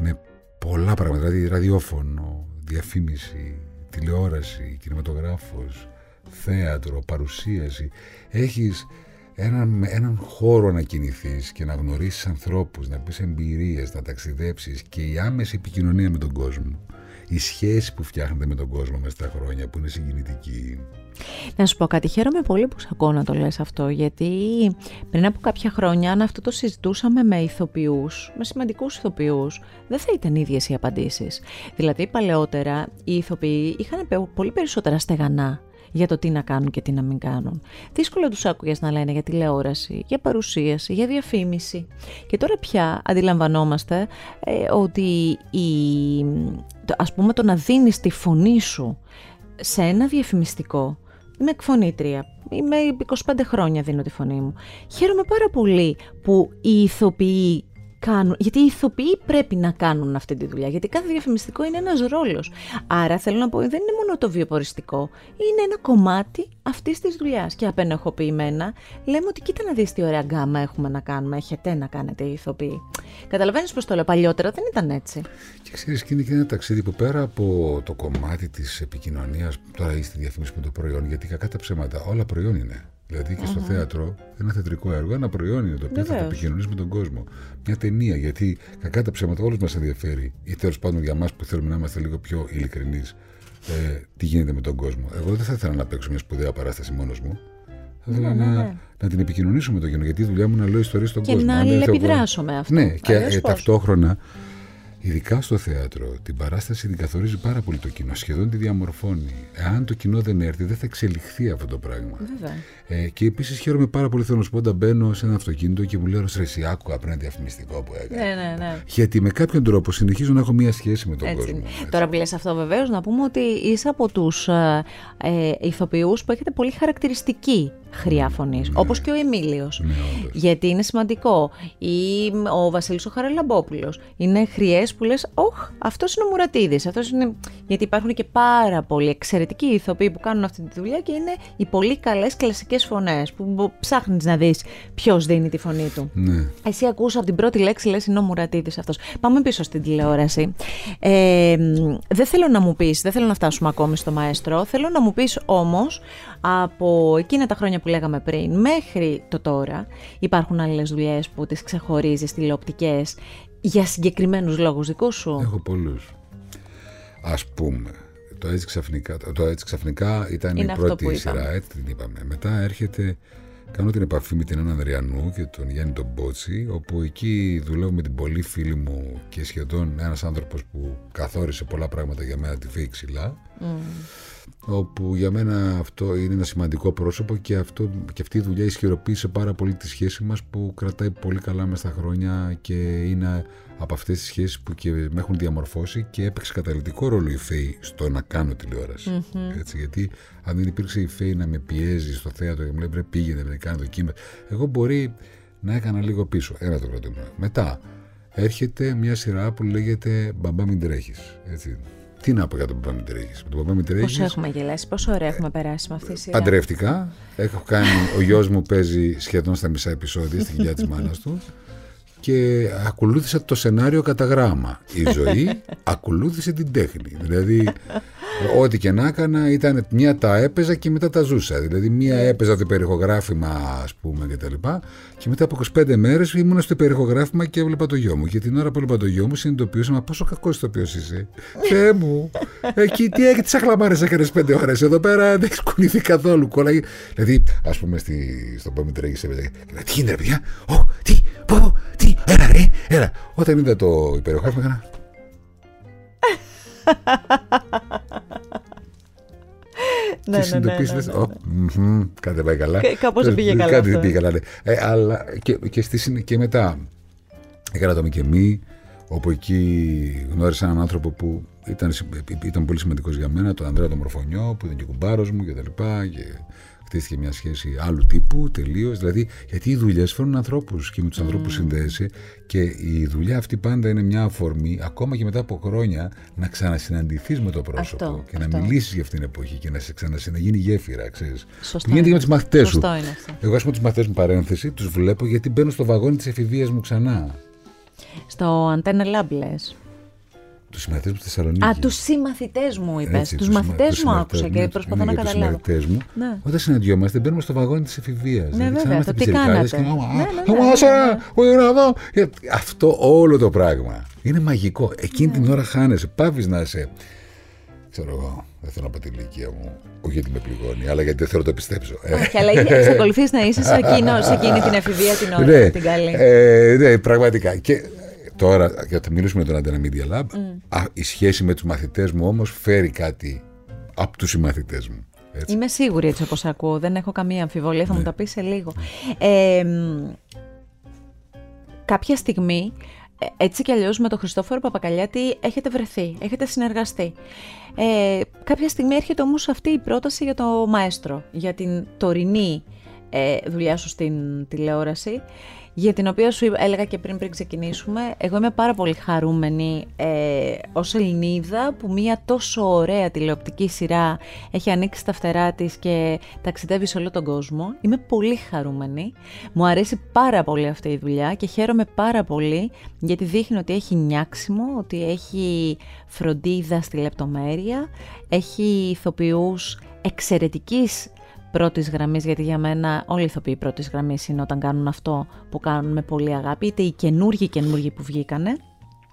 με πολλά πράγματα. Δηλαδή, ραδιόφωνο, διαφήμιση, τηλεόραση, κινηματογράφος, θέατρο, παρουσίαση. Έχεις έναν, έναν χώρο να κινηθείς και να γνωρίσεις ανθρώπους, να πεις εμπειρίες, να ταξιδέψεις και η άμεση επικοινωνία με τον κόσμο. Η σχέση που φτιάχνεται με τον κόσμο μέσα στα χρόνια, που είναι συγκινητική. Να σου πω κάτι, χαίρομαι πολύ που σ' ακούω να το λες αυτό, γιατί πριν από κάποια χρόνια, αν αυτό το συζητούσαμε με ηθοποιούς, με σημαντικούς ηθοποιούς, δεν θα ήταν ίδιες οι απαντήσεις. Δηλαδή, παλαιότερα οι ηθοποιοί είχαν πολύ περισσότερα στεγανά για το τι να κάνουν και τι να μην κάνουν. Δύσκολα τους άκουγες να λένε για τηλεόραση, για παρουσίαση, για διαφήμιση. Και τώρα πια αντιλαμβανόμαστε ε, ότι η, το, ας πούμε το να δίνεις τη φωνή σου σε ένα διαφημιστικό. Είμαι εκφωνήτρια, είμαι είκοσι πέντε χρόνια δίνω τη φωνή μου. Χαίρομαι πάρα πολύ που οι ηθοποιοί κάνουν, γιατί οι ηθοποιοί πρέπει να κάνουν αυτή τη δουλειά, γιατί κάθε διαφημιστικό είναι ένας ρόλος. Άρα θέλω να πω, δεν είναι μόνο το βιοποριστικό, είναι ένα κομμάτι αυτής της δουλειάς. Και απενεχοποιημένα λέμε ότι κοίτα να δεις τι ωραία γκάμα έχουμε να κάνουμε, έχετε να κάνετε οι ηθοποιοί. Καταλαβαίνεις πως το λέω, παλιότερα δεν ήταν έτσι. Και ξέρεις, και είναι και ένα ταξίδι που πέρα από το κομμάτι της επικοινωνίας, τώρα είσαι στη διαφήμιση με το προϊόν, γιατί κακά τα ψέματα, όλα προϊόν είναι. Δηλαδή και στο uh-huh. θέατρο, ένα θεατρικό έργο, ένα προϊόν είναι το οποίο Βεβαίως. θα το επικοινωνήσει με τον κόσμο. Μια ταινία, γιατί κακά τα ψέματα όλους μας ενδιαφέρει, ή τέλος πάντων για εμάς που θέλουμε να είμαστε λίγο πιο ειλικρινείς, ε, τι γίνεται με τον κόσμο. Εγώ δεν θα ήθελα να παίξω μια σπουδαία παράσταση μόνος μου. Θα ήθελα ναι, να, ναι. να την επικοινωνήσω με τον κοινό, γιατί η δουλειά μου είναι να λέω ιστορίες στον και κόσμο. Και να αλληλεπιδράσω με αυτό. Ναι, και ε, ταυτόχρονα, ειδικά στο θέατρο, την παράσταση την καθορίζει πάρα πολύ το κοινό, σχεδόν τη διαμορφώνει. Αν το κοινό δεν έρθει, δεν θα εξελιχθεί αυτό το πράγμα. Ε, και επίσης χαίρομαι πάρα πολύ, θέλω να σου πω, όταν μπαίνω σε ένα αυτοκίνητο και μου λέω ρε εσύ, άκουγα πριν ένα διαφημιστικό που έκανα. Ναι, ναι, ναι. Γιατί με κάποιον τρόπο συνεχίζω να έχω μία σχέση με τον έτσι. κόσμο. Έτσι. Τώρα που λες αυτό, βεβαίως, να πούμε ότι είσαι από τους ε, ε, ηθοποιούς που έχετε πολύ χαρακτηριστική χρειά φωνής, ναι. όπως και ο Εμίλιος. Ναι, γιατί είναι σημαντικό. Ή ο Βασίλης ο Χαραλαμπόπουλος. Είναι χρειές που λες, όχ, αυτός είναι ο Μουρατίδης. Αυτός είναι... Γιατί υπάρχουν και πάρα πολλοί εξαιρετικοί ηθοποιοί που κάνουν αυτή τη δουλειά και είναι οι πολύ καλές κλασικές φωνές που ψάχνεις να δεις ποιος δίνει τη φωνή του. Ναι. Εσύ ακούς από την πρώτη λέξη, λες, είναι ο Μουρατίδης αυτός. Πάμε πίσω στην τηλεόραση. Ε, δεν θέλω να μου πεις, δεν θέλω να φτάσουμε ακόμη στο μαέστρο. Θέλω να μου πεις όμως από εκείνα τα χρόνια που λέγαμε πριν μέχρι το τώρα, υπάρχουν άλλες δουλειές που τις ξεχωρίζεις, τηλεοπτικές, για συγκεκριμένους λόγους δικούς σου? Έχω πολλούς. Ας πούμε, το Έτσι ξαφνικά, το Έτσι ξαφνικά ήταν είναι η πρώτη σειρά, έτσι την είπαμε. Μετά έρχεται, κάνω την επαφή με την Άννα Ανδριανού και τον Γιάννη τον Μπότση, όπου εκεί δουλεύω με την πολύ φίλη μου και σχεδόν ένας άνθρωπος που καθόρισε πολλά πράγματα για μένα, τη Φαίη Ξυλά. Mm. Όπου για μένα αυτό είναι ένα σημαντικό πρόσωπο και, αυτό, και αυτή η δουλειά ισχυροποίησε πάρα πολύ τη σχέση μας που κρατάει πολύ καλά μέσα στα χρόνια και είναι από αυτές τις σχέσεις που και με έχουν διαμορφώσει και έπαιξε καταλυτικό ρόλο η Φαίη στο να κάνω τηλεόραση. Mm-hmm. Έτσι, γιατί αν δεν υπήρξε η Φαίη να με πιέζει στο θέατρο και μου λέει πήγαινε να κάνω το κείμενο, εγώ μπορεί να έκανα λίγο πίσω. Ένα το κρατούμενο. Μετά έρχεται μια σειρά που λέγεται Μπαμπά μην τρέχεις. Έτσι. Τι να πω για τον Παπά μην τρέχεις. Πόσο έχουμε γελάσει, πόσο ωραία έχουμε περάσει με αυτή τη σειρά. Παντρευτικά. Έχω κάνει, ο γιος μου παίζει σχεδόν στα μισά επεισόδια στη κοιλιά της μάνας του. Και ακολούθησα το σενάριο κατά γράμμα. Η ζωή ακολούθησε την τέχνη. Δηλαδή, ό,τι και να έκανα, ήταν μια τα έπαιζα και μετά τα ζούσα. Δηλαδή, μια έπαιζα το υπερηχογράφημα, ας πούμε, κτλ. Και, και μετά από είκοσι πέντε μέρες ήμουν στο υπερηχογράφημα και έβλεπα το γιο μου. Και την ώρα που έβλεπα το γιο μου, συνειδητοποιούσα, μα πόσο κακό ηθοποιό είσαι. Θεέ μου, εκεί τι έγινε, τι αχλαμάρες έκανε πέντε ώρες. Εδώ πέρα δεν έχει κουνηθεί καθόλου. Κόλλαγε. Δηλαδή, α πούμε, στον Παπά μην τρέχεις, έπαιζε. Τι γίνεται, παιδιά, τι, πω, τι. Έλα ρε, έλα. Όταν είδα το υπεροχάρμα έκανα. Και συνειδητοποίησες, κάτι δεν πάει καλά. Κάπως δεν πήγε καλά. Κάτι δεν πήγε καλά. Αλλά και μετά έκανα το Μικεμή, όπου εκεί γνώρισα έναν άνθρωπο που ήταν πολύ σημαντικός για μένα, τον Ανδρέα τον Προφωνιό, που ήταν και κουμπάρος μου κτλ. Χτίστηκε μια σχέση άλλου τύπου, τελείως. Δηλαδή, γιατί οι δουλειές φέρνουν ανθρώπους και με τους mm. ανθρώπους συνδέεσαι και η δουλειά αυτή πάντα είναι μια αφορμή, ακόμα και μετά από χρόνια, να ξανασυναντηθείς με το πρόσωπο αυτό, και αυτό. Να μιλήσεις για αυτήν την εποχή και να σε ξανασυναγίνει γέφυρα, ξέρεις. Σωστό. Γίνεται και με τους μαθητές σου. Εγώ, ας πούμε, τους μαθητές μου, παρένθεση, τους βλέπω γιατί μπαίνω στο βαγόνι της εφηβείας μου ξανά. Στο Antenna Lab, λες. Τους συμμαθητές μου στη Θεσσαλονίκη. Α, τους συμμαθητές μου είπες. Τους μαθητές μου άκουσα και προσπαθώ να καταλάβω. Τους συμμαθητές μου, όταν συναντιόμαστε, μπαίνουμε στο βαγόνι της εφηβείας. Ναι, βέβαια. Το τι κάνατε. Αυτό όλο το πράγμα είναι μαγικό. Εκείνη την ώρα χάνεσαι. Πάβεις να είσαι. Ξέρω εγώ, δεν θέλω να πω την ηλικία μου. Όχι γιατί με πληγώνει, αλλά γιατί δεν θέλω να το πιστέψω. Όχι, αλλά εξακολουθείς να είσαι σε εκείνη την εφηβεία την ώρα, την καλή. Ναι, πραγματικά. Τώρα, για να μιλήσουμε με τον Antenna Media Lab, mm. η σχέση με τους μαθητές μου όμως φέρει κάτι από τους συμμαθητές μου. Έτσι. Είμαι σίγουρη έτσι όπως ακούω, δεν έχω καμία αμφιβολία, θα ναι. μου τα πεις σε λίγο. Ε, κάποια στιγμή, έτσι κι αλλιώς με τον Χριστόφορο Παπακαλιάτη έχετε βρεθεί, έχετε συνεργαστεί. Ε, κάποια στιγμή έρχεται όμως αυτή η πρόταση για το Μαέστρο, για την τωρινή ε, δουλειά σου στην τηλεόραση, για την οποία σου έλεγα και πριν πριν ξεκινήσουμε, εγώ είμαι πάρα πολύ χαρούμενη ε, ως Ελληνίδα που μία τόσο ωραία τηλεοπτική σειρά έχει ανοίξει τα φτερά της και ταξιδεύει σε όλο τον κόσμο. Είμαι πολύ χαρούμενη, μου αρέσει πάρα πολύ αυτή η δουλειά και χαίρομαι πάρα πολύ γιατί δείχνει ότι έχει νιάξιμο, ότι έχει φροντίδα στη λεπτομέρεια, έχει ηθοποιούς εξαιρετικής πρώτης γραμμής, γιατί για μένα όλοι οι ηθοποιοί πρώτης γραμμής είναι όταν κάνουν αυτό που κάνουν με πολύ αγάπη, είτε οι καινούργοι καινούργοι που βγήκανε,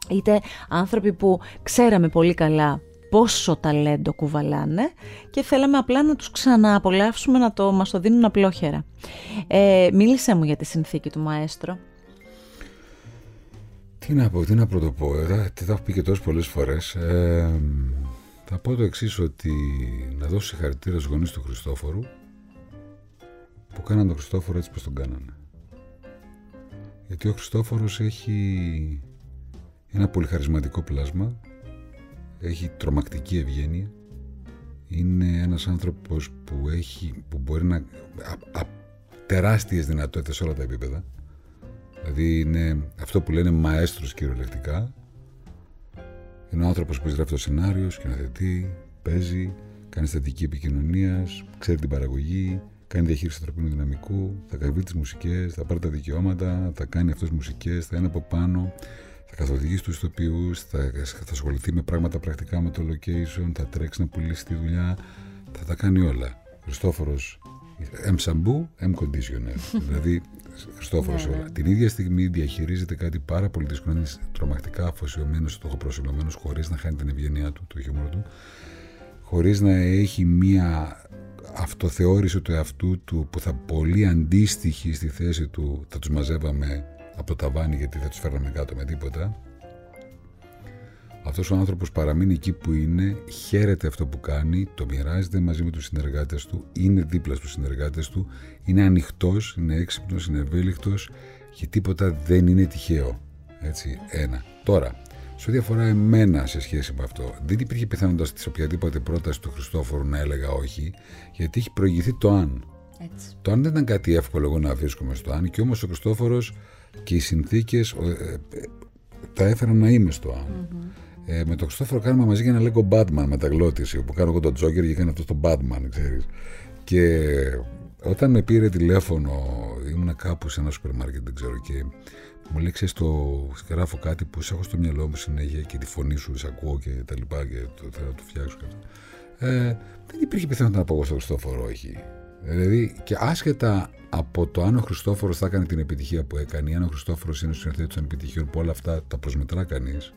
είτε άνθρωποι που ξέραμε πολύ καλά πόσο ταλέντο κουβαλάνε και θέλαμε απλά να τους ξανααπολαύσουμε, να το, μας το δίνουν απλόχερα. Ε, μίλησέ μου για τη συνθήκη του Μαέστρο. Τι να πω, τι να πρωτοπώ, τι θα έχω πει και τόσες πολλές φορές. Ε, θα πω το εξής, ότι να δώσω συγχαρητήρια στους γονείς του Χριστόφορου που κάναν τον Χριστόφορο έτσι πως τον κάνανε. Γιατί ο Χριστόφορος έχει ένα πολυχαρισματικό πλάσμα, έχει τρομακτική ευγένεια, είναι ένας άνθρωπος που, έχει, που μπορεί να... Α, α, τεράστιες δυνατότητες σε όλα τα επίπεδα. Δηλαδή είναι αυτό που λένε μαέστρος κυριολεκτικά. Είναι ο άνθρωπος που γράφει το σενάριο, σκηνοθετεί, παίζει, κάνει στατική επικοινωνία, ξέρει την παραγωγή, κάνει διαχείριση ανθρωπίνου δυναμικού, θα καβεί τις μουσικές, θα πάρει τα δικαιώματα, θα κάνει αυτές μουσικές, θα είναι από πάνω, θα καθοδηγήσει τους ηθοποιούς, θα, θα ασχοληθεί με πράγματα πρακτικά με το location, θα τρέξει να πουλήσει τη δουλειά, θα τα κάνει όλα. Χριστόφορος M Σαμπού, M Conditioner. Δηλαδή, Χριστόφορος όλα. Την ίδια στιγμή διαχειρίζεται κάτι πάρα πολύ δύσκολο. Είναι τρομακτικά αφοσιωμένος, στοχοπροσιλωμένος, χωρίς να χάνει την ευγένειά του, το χιούμορ του, χωρίς να έχει μία αυτοθεώρηση του εαυτού του που θα πολύ αντίστοιχη στη θέση του. Θα τους μαζεύαμε από το ταβάνι γιατί θα τους φέρναμε κάτω με τίποτα. Αυτός ο άνθρωπος παραμείνει εκεί που είναι, χαίρεται αυτό που κάνει, το μοιράζεται μαζί με τους συνεργάτες του, είναι δίπλα στους συνεργάτες του, είναι ανοιχτός, είναι έξυπνος, είναι ευέλικτος και τίποτα δεν είναι τυχαίο. Έτσι, ένα. Τώρα, σε ό,τι αφορά εμένα σε σχέση με αυτό, δεν υπήρχε πιθανότητα σε οποιαδήποτε πρόταση του Χριστόφορου να έλεγα όχι, γιατί έχει προηγηθεί το αν. Έτσι. Το αν δεν ήταν κάτι εύκολο εγώ να βρίσκομαι στο αν, και όμως ο Χριστόφορος και οι συνθήκες τα έφεραν να είμαι στο αν. Mm-hmm. Ε, με τον Χριστόφορο κάναμε μαζί για ένα Lego Batman μεταγλώτηση, όπου κάνω εγώ τον Τζόκερ και έκανε αυτό τον Batman, ξέρεις. Και όταν με πήρε τηλέφωνο, ήμουνα κάπου σε ένα σούπερ μάρκετ, δεν ξέρω, και μου λέει, ξέρεις, γράφω κάτι που σε έχω στο μυαλό μου συνέχεια και τη φωνή σου, σε ακούω και τα λοιπά και το, θέλω να το φτιάξω. Ε, δεν υπήρχε πιθανότητα να πω εγώ στον Χριστόφορο όχι. Δηλαδή, και άσχετα από το αν ο Χριστόφορος θα έκανε την επιτυχία που έκανε, ή αν ο Χριστόφορος είναι ο συνθέτης των επιτυχιών που όλα αυτά τα προσμετρά κανείς.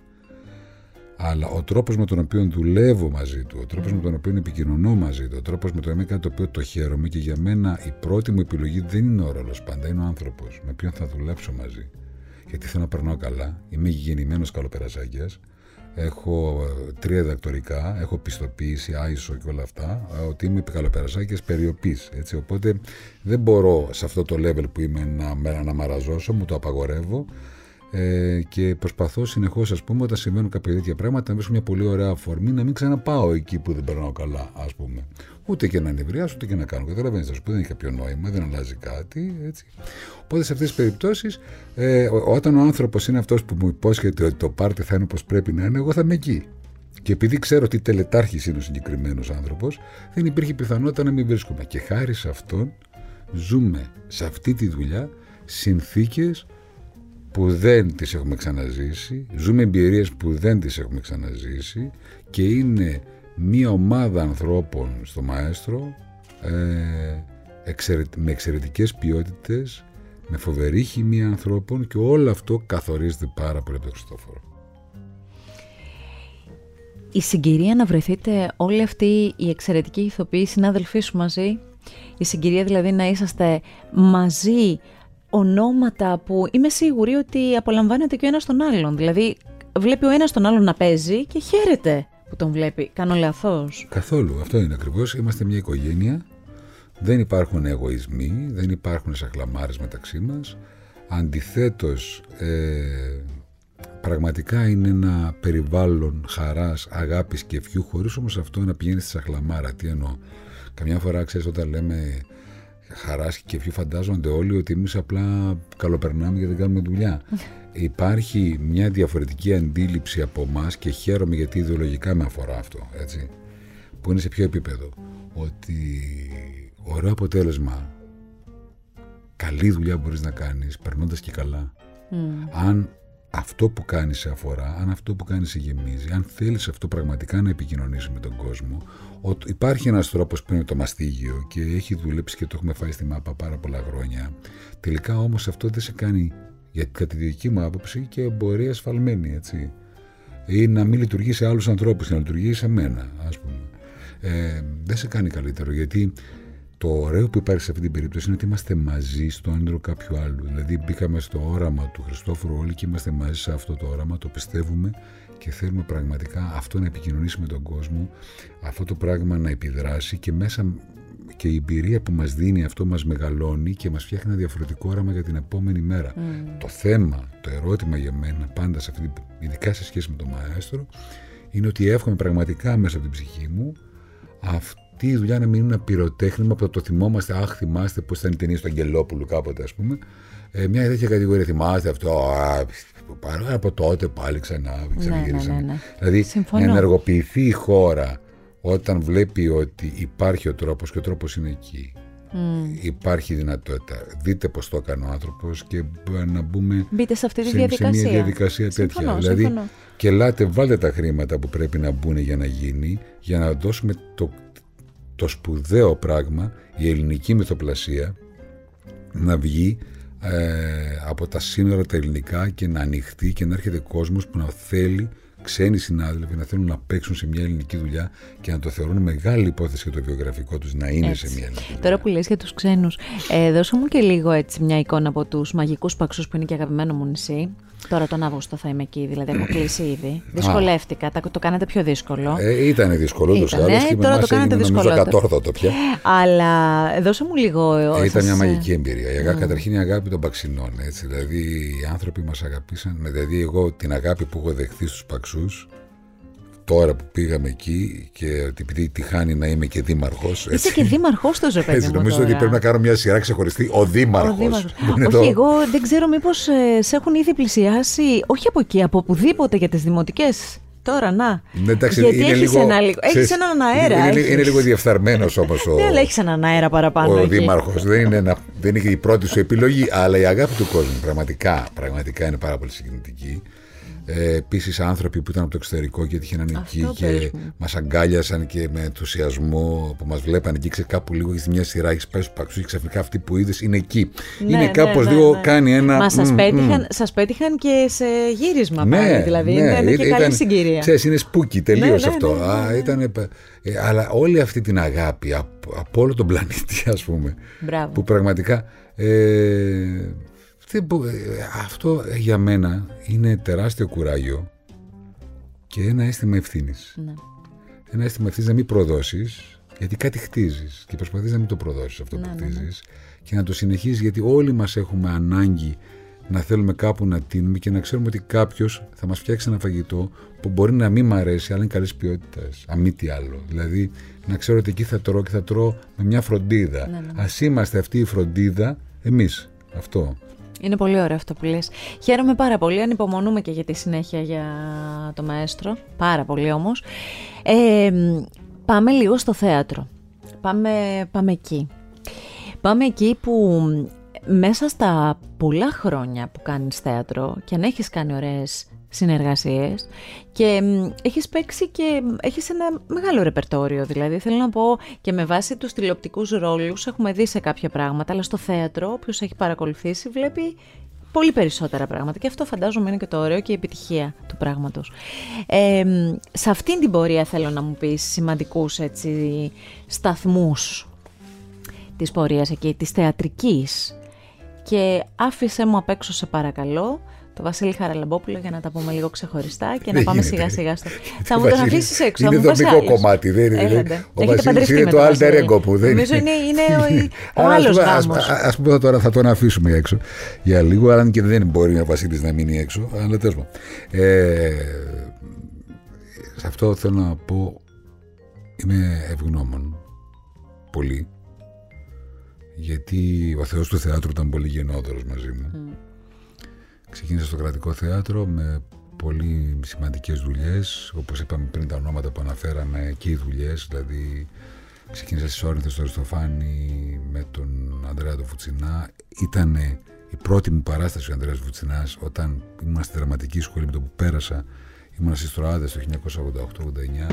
Αλλά ο τρόπος με τον οποίο δουλεύω μαζί του, ο τρόπος mm. με τον οποίο επικοινωνώ μαζί του, ο τρόπος με τον οποίο κάτι το οποίο το χαίρομαι, και για μένα η πρώτη μου επιλογή δεν είναι ο ρόλος πάντα, είναι ο άνθρωπος με ποιον θα δουλέψω μαζί. Γιατί θέλω να περνάω καλά, είμαι γεννημένος καλοπερασάκιας, έχω τρία διδακτορικά, έχω πιστοποίηση, άι ες ο και όλα αυτά, ότι είμαι καλοπερασάκιας περιοπής. Έτσι, οπότε δεν μπορώ σε αυτό το level που είμαι να, να μαραζώσω, μου το απαγορεύω. Ε, και προσπαθώ συνεχώς, ας πούμε, όταν συμβαίνουν κάποια τέτοια πράγματα, να βρίσκω μια πολύ ωραία αφορμή να μην ξαναπάω εκεί που δεν περνάω καλά, ας πούμε. Ούτε και να ανεβριάσω, ούτε και να κάνω. Καταλαβαίνετε, ας πούμε, δεν έχει κάποιο νόημα, δεν αλλάζει κάτι. Έτσι. Οπότε σε αυτές τις περιπτώσεις, ε, όταν ο άνθρωπος είναι αυτός που μου υπόσχεται ότι το πάρτι θα είναι όπως πρέπει να είναι, εγώ θα είμαι εκεί. Και επειδή ξέρω ότι τελετάρχης είναι ο συγκεκριμένος άνθρωπος, δεν υπήρχε πιθανότητα να μην βρίσκομαι. Και χάρη σε αυτόν, ζούμε σε αυτή τη δουλειά συνθήκες που δεν τις έχουμε ξαναζήσει, ζούμε εμπειρίες που δεν τις έχουμε ξαναζήσει και είναι μία ομάδα ανθρώπων στο Μαέστρο ε, εξαιρετ, με εξαιρετικές ποιότητες, με φοβερή χημεία ανθρώπων, και όλο αυτό καθορίζεται πάρα πολύ από τον Χριστόφορο. Η συγκυρία να βρεθείτε όλοι αυτοί οι εξαιρετικοί ηθοποιοί συνάδελφοί σου μαζί, η συγκυρία δηλαδή να είσαστε μαζί, ονόματα που είμαι σίγουρη ότι απολαμβάνεται και ο ένας τον άλλον. Δηλαδή βλέπει ο ένας τον άλλον να παίζει και χαίρεται που τον βλέπει. Κάνω λαθός? Καθόλου. Αυτό είναι ακριβώς. Είμαστε μια οικογένεια. Δεν υπάρχουν εγωισμοί, δεν υπάρχουν σαχλαμάρες μεταξύ μας. Αντιθέτως, ε, πραγματικά είναι ένα περιβάλλον χαράς, αγάπης και ευχιού, χωρίς όμως αυτό να πηγαίνει στη σαχλαμάρα. Τι εννοώ? Καμιά φορά, ξέρεις, όταν λέμε χαράς και ευχιού, φαντάζονται όλοι ότι εμείς απλά καλοπερνάμε και δεν κάνουμε δουλειά. Υπάρχει μια διαφορετική αντίληψη από εμάς και χαίρομαι γιατί ιδεολογικά με αφορά αυτό, έτσι, που είναι σε ποιο επίπεδο? Ότι ωραίο αποτέλεσμα, καλή δουλειά μπορείς να κάνεις, περνώντας και καλά. Mm. Αν αυτό που κάνεις σε αφορά, αν αυτό που κάνεις σε γεμίζει, αν θέλεις αυτό πραγματικά να επικοινωνήσει με τον κόσμο, ότι υπάρχει ένας τρόπος που είναι το μαστίγιο και έχει δουλέψει και το έχουμε φάει στη μάπα πάρα πολλά χρόνια. Τελικά όμως αυτό δεν σε κάνει, γιατί κατά τη δική μου άποψη, και εμπορία ασφαλμένη, έτσι. Ή να μην λειτουργεί σε άλλους ανθρώπους, να λειτουργεί σε μένα, ας πούμε. Ε, δεν σε κάνει καλύτερο, γιατί το ωραίο που υπάρχει σε αυτή την περίπτωση είναι ότι είμαστε μαζί στο όνειρο κάποιου άλλου. Δηλαδή, μπήκαμε στο όραμα του Χριστόφορου όλοι και είμαστε μαζί σε αυτό το όραμα. Το πιστεύουμε και θέλουμε πραγματικά αυτό να επικοινωνήσει με τον κόσμο, αυτό το πράγμα να επιδράσει και μέσα. Και η εμπειρία που μας δίνει αυτό μας μεγαλώνει και μας φτιάχνει ένα διαφορετικό όραμα για την επόμενη μέρα. Mm. Το θέμα, το ερώτημα για μένα, πάντα σε αυτή, ειδικά σε σχέση με τον μαέστρο, είναι ότι εύχομαι πραγματικά μέσα από την ψυχή μου αυτή η δουλειά να μην είναι ένα πυροτέχνημα που θα το θυμόμαστε. Αχ, θυμάστε πώς ήταν η ταινία του Αγγελόπουλου κάποτε, ας πούμε. Ε, μια τέτοια κατηγορία. Θυμάστε αυτό? Α, από τότε πάλι ξανά. Ξαναγυρίσαμε. Ναι, ναι, ναι. Δηλαδή, συμφωνώ. Να ενεργοποιηθεί η χώρα. Όταν βλέπει ότι υπάρχει ο τρόπος και ο τρόπος είναι εκεί, mm. υπάρχει δυνατότητα. Δείτε πώς το έκανε ο άνθρωπος και να μπούμε. Μπείτε σε αυτή τη σε, διαδικασία. Σε μια διαδικασία συμφωνώ, τέτοια. Συμφωνώ. Δηλαδή, και ελάτε, βάλτε τα χρήματα που πρέπει να μπουν για να γίνει, για να δώσουμε το, το σπουδαίο πράγμα, η ελληνική μυθοπλασία, να βγει ε, από τα σύνορα τα ελληνικά και να ανοιχτεί και να έρχεται κόσμος που να θέλει. Ξένοι συνάδελφοι να θέλουν να παίξουν σε μια ελληνική δουλειά και να το θεωρούν μεγάλη υπόθεση για το βιογραφικό τους να είναι έτσι. Σε μια ελληνική δουλειά. Τώρα που λες για τους ξένους, ε, δώσε μου και λίγο έτσι μια εικόνα από τους μαγικούς παξούς που είναι και αγαπημένο μου νησί. Τώρα τον Αύγουστο θα είμαι εκεί, δηλαδή έχω κλείσει ήδη. Δυσκολεύτηκα, το κάνατε πιο δύσκολο. Ε, ήτανε δύσκολο, ούτως ή άλλως. Τώρα το κάνατε δύσκολο. Κατόρθωτο πια. Αλλά δώσε μου λίγο. Ε, ήταν μια μαγική εμπειρία. Mm. Καταρχήν η αγάπη των παξινών. Έτσι. Δηλαδή οι άνθρωποι μας αγαπήσαν. Δηλαδή εγώ την αγάπη που έχω δεχθεί στους παξούς. Τώρα που πήγαμε εκεί και επειδή τυχάνει να είμαι και δήμαρχος. Είσαι έτσι, και δήμαρχος το ζωοπαίδι. Έτσι, νομίζω τώρα. Ότι πρέπει να κάνω μια σειρά ξεχωριστή. Ο δήμαρχος. Ο δήμαρχος. Όχι, το... εγώ δεν ξέρω μήπως ε, σε έχουν ήδη πλησιάσει, όχι από εκεί, από οπουδήποτε για τις δημοτικές. Τώρα να. Ναι, εντάξει, γιατί έχεις, λίγο, ένα, έχεις έναν αέρα. Είναι, έχεις... είναι λίγο διεφθαρμένος όμως ο. Ναι, αλλά έχεις έναν αέρα παραπάνω. Ο δήμαρχος. δεν, είναι ένα, δεν είναι η πρώτη σου επιλογή, αλλά η αγάπη του κόσμου πραγματικά, πραγματικά είναι πάρα πολύ συγκινητική. Ε, Επίσης άνθρωποι που ήταν από το εξωτερικό και έτυχαν εκεί και πέσουμε. Μας αγκάλιασαν και με ενθουσιασμό που μας βλέπαν εκεί. Ξέρετε, κάπου λίγο έχει μια σειρά, έχει πάει στου παξού και ξαφνικά αυτοί που είδες είναι εκεί. Ναι, είναι ναι, κάπως ναι, λίγο ναι. Κάνει ένα. Μα σας, mm, πέτυχαν, mm. σας πέτυχαν και σε γύρισμα ναι, πάλι. Δηλαδή ναι, ήταν και ήταν, καλή συγκυρία. Ξέρεις, είναι σπούκι τελείως ναι, αυτό. Ναι, ναι, ναι, ναι. Α, ήτανε, ε, αλλά όλη αυτή την αγάπη από, από όλο τον πλανήτη, ας πούμε. Μπράβο. Που πραγματικά. Ε, Αυτό για μένα είναι τεράστιο κουράγιο και ένα αίσθημα ευθύνης. Ναι. Ένα αίσθημα ευθύνης να μην προδώσεις, γιατί κάτι χτίζεις και προσπαθείς να μην το προδώσεις αυτό ναι, που χτίζεις ναι, ναι. και να το συνεχίζεις, γιατί όλοι μας έχουμε ανάγκη να θέλουμε κάπου να τίνουμε και να ξέρουμε ότι κάποιος θα μας φτιάξει ένα φαγητό που μπορεί να μην μ' αρέσει, αλλά είναι καλής ποιότητας. Αν μη τι άλλο. Δηλαδή να ξέρω ότι εκεί θα τρώω και θα τρώω με μια φροντίδα. Ναι, ναι. Ας είμαστε αυτή η φροντίδα εμείς. Αυτό. Είναι πολύ ωραίο αυτό που λες. Χαίρομαι πάρα πολύ. Ανυπομονούμε και για τη συνέχεια για το μαέστρο. Πάρα πολύ όμως. Ε, πάμε λίγο στο θέατρο. Πάμε, πάμε εκεί. Πάμε εκεί που μέσα στα πολλά χρόνια που κάνεις θέατρο και αν έχεις κάνει ωραίες συνεργασίες και έχεις παίξει και έχεις ένα μεγάλο ρεπερτόριο, δηλαδή θέλω να πω και με βάση τους τηλεοπτικούς ρόλους έχουμε δει σε κάποια πράγματα, αλλά στο θέατρο όποιος έχει παρακολουθήσει βλέπει πολύ περισσότερα πράγματα και αυτό φαντάζομαι είναι και το ωραίο και η επιτυχία του πράγματος. Ε, σε αυτήν την πορεία θέλω να μου πεις σημαντικούς έτσι, σταθμούς της πορείας εκεί, της θεατρικής, και άφησε μου απ' έξω σε παρακαλώ το Βασίλη Χαραλαμπόπουλο για να τα πούμε λίγο ξεχωριστά και να πάμε σιγά σιγά στο. Θα μου τον αφήσει έξω. Είναι δομικό κομμάτι, δεν είναι. Ο Βασίλης είναι το alter ego που δεν είναι. Νομίζω είναι ο άλλος γάμος. Ας πούμε τώρα θα τον αφήσουμε έξω για λίγο, αν και δεν μπορεί ο Βασίλης να μείνει έξω. Αλλά τέλος πάντων. Σε αυτό θέλω να πω, είμαι ευγνώμων πολύ, γιατί ο Θεός του θεάτρου ήταν πολύ γενναιόδωρος μαζί μου. Mm. Ξεκίνησα στο Κρατικό Θέατρο με πολύ σημαντικές δουλειές, όπως είπαμε πριν τα ονόματα που αναφέραμε, εκεί οι δουλειές, δηλαδή ξεκίνησα στις Όρνηθες στο Αριστοφάνη με τον Ανδρέα τον Βουτσινά. Ήταν η πρώτη μου παράσταση ο Ανδρέας Βουτσινάς όταν ήμουν στη δραματική σχολή, με το που πέρασα ήμουν στις Τροάδες το χίλια εννιακόσια ογδόντα οκτώ ογδόντα εννιά.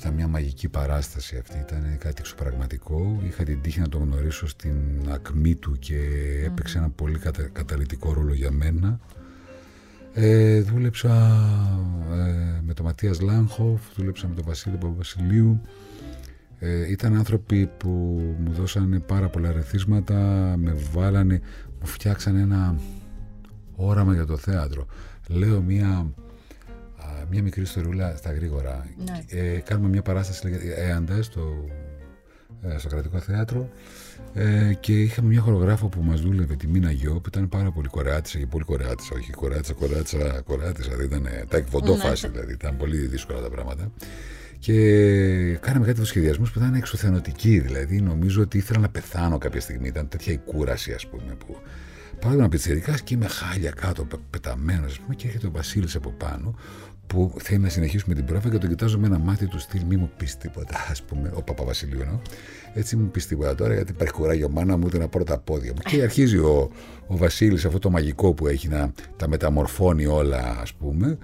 Ήταν μια μαγική παράσταση αυτή, ήταν κάτι εξωπραγματικό. Είχα την τύχη να τον γνωρίσω στην ακμή του και έπαιξε ένα πολύ κατα... καταλυτικό ρόλο για μένα. Ε, δούλεψα ε, με τον Ματίας Λάνχοφ, δούλεψα με τον Βασίλη Παπαβασιλείου. Ε, ήταν άνθρωποι που μου δώσανε πάρα πολλά ρεθίσματα, με βάλανε, μου φτιάξανε ένα όραμα για το θέατρο. Λέω μια... Μια μικρή ιστοριούλα στα γρήγορα. Ναι. Ε, κάνουμε μια παράσταση Έαντα στο, ε, στο Κρατικό Θέατρο ε, και είχαμε μια χορογράφο που μας δούλευε, τη Μίνα Γιώ, που ήταν πάρα πολύ κορεάτισσα και πολύ κορεάτισσα. Όχι κορεάτισσα, κορεάτισσα, κορεάτισσα. Δεν ήταν τα εκβοντό ναι. φάση, δηλαδή. Ήταν πολύ δύσκολα τα πράγματα. Και κάναμε κάτι σχεδιασμούς που ήταν εξωθενωτικοί. Δηλαδή, νομίζω ότι ήθελα να πεθάνω κάποια στιγμή. Ήταν τέτοια η κούραση, ας πούμε. Που... Παράδειγμα πιτσιρικάς και είμαι χάλια κάτω, πεταμένος, ας πούμε, και έρχεται ο Βασίλης από πάνω, που θέλει να συνεχίσουμε την πρόφα και τον κοιτάζω με ένα μάτι του στυλ, μη μου πεις τίποτα, ας πούμε, ο Παπαβασιλείου εννοώ, έτσι μου πεις τίποτα τώρα, γιατί υπάρχει κουράγιο μάνα μου, ούτε να πάρω τα πόδια μου. Και αρχίζει ο, ο Βασίλης αυτό το μαγικό που έχει να τα μεταμορφώνει όλα, ας πούμε,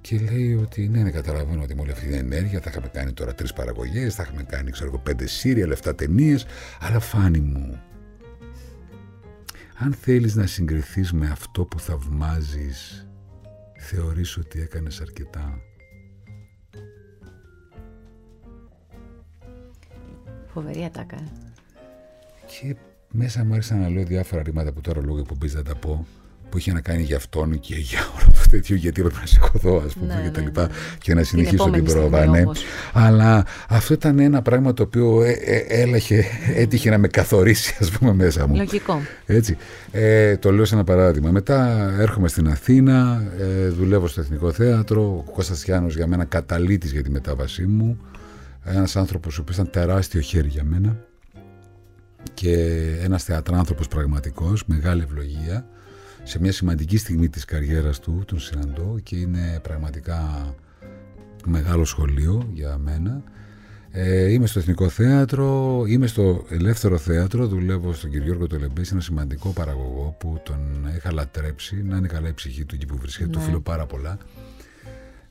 και λέει ότι ναι, ναι, καταλαβαίνω ότι με όλη αυτή την ενέργεια θα είχαμε κάνει τώρα τρεις παραγωγές, θα είχαμε κάνει, ξέρω εγώ, πέντε σύριαλ, εφτά ταινίες, αλλά Φάνη μου, αν θέλεις να συγκριθείς με αυτό που θαυμάζεις, θεωρείς ότι έκανες αρκετά. Φοβερή ατάκα. Και μέσα μου άρχισα να λέω διάφορα ρημάτα που τώρα λόγω εκπομπής δεν τα πω, που είχε να κάνει για αυτόν και για όλο το τέτοιο, γιατί έπρεπε να σηκωθώ, ας πούμε, ναι, και τα λοιπά, ναι, ναι. και να συνεχίσω την πρόβα. Ναι. Αλλά αυτό ήταν ένα πράγμα το οποίο ε, ε, έλαχε, έτυχε να με καθορίσει, ας πούμε, μέσα μου. Λογικό. Έτσι. Ε, το λέω σε ένα παράδειγμα. Μετά έρχομαι στην Αθήνα, ε, δουλεύω στο Εθνικό Θέατρο, ο Κωνσταντίνος για μένα καταλύτης για τη μετάβασή μου, ένας άνθρωπος που ήταν τεράστιο χέρι για μένα και ένας θεατράνθρωπος πραγματικός, μεγάλη ευλογία. Σε μια σημαντική στιγμή της καριέρας του, τον συναντώ και είναι πραγματικά μεγάλο σχολείο για μένα. Ε, είμαι στο Εθνικό Θέατρο, είμαι στο Ελεύθερο Θέατρο, δουλεύω στον κύριο Γιώργο Τολεμπέση, ένα σημαντικό παραγωγό που τον είχα λατρέψει, να είναι καλά η ψυχή του εκεί που βρίσκεται, ναι. του φίλο πάρα πολλά.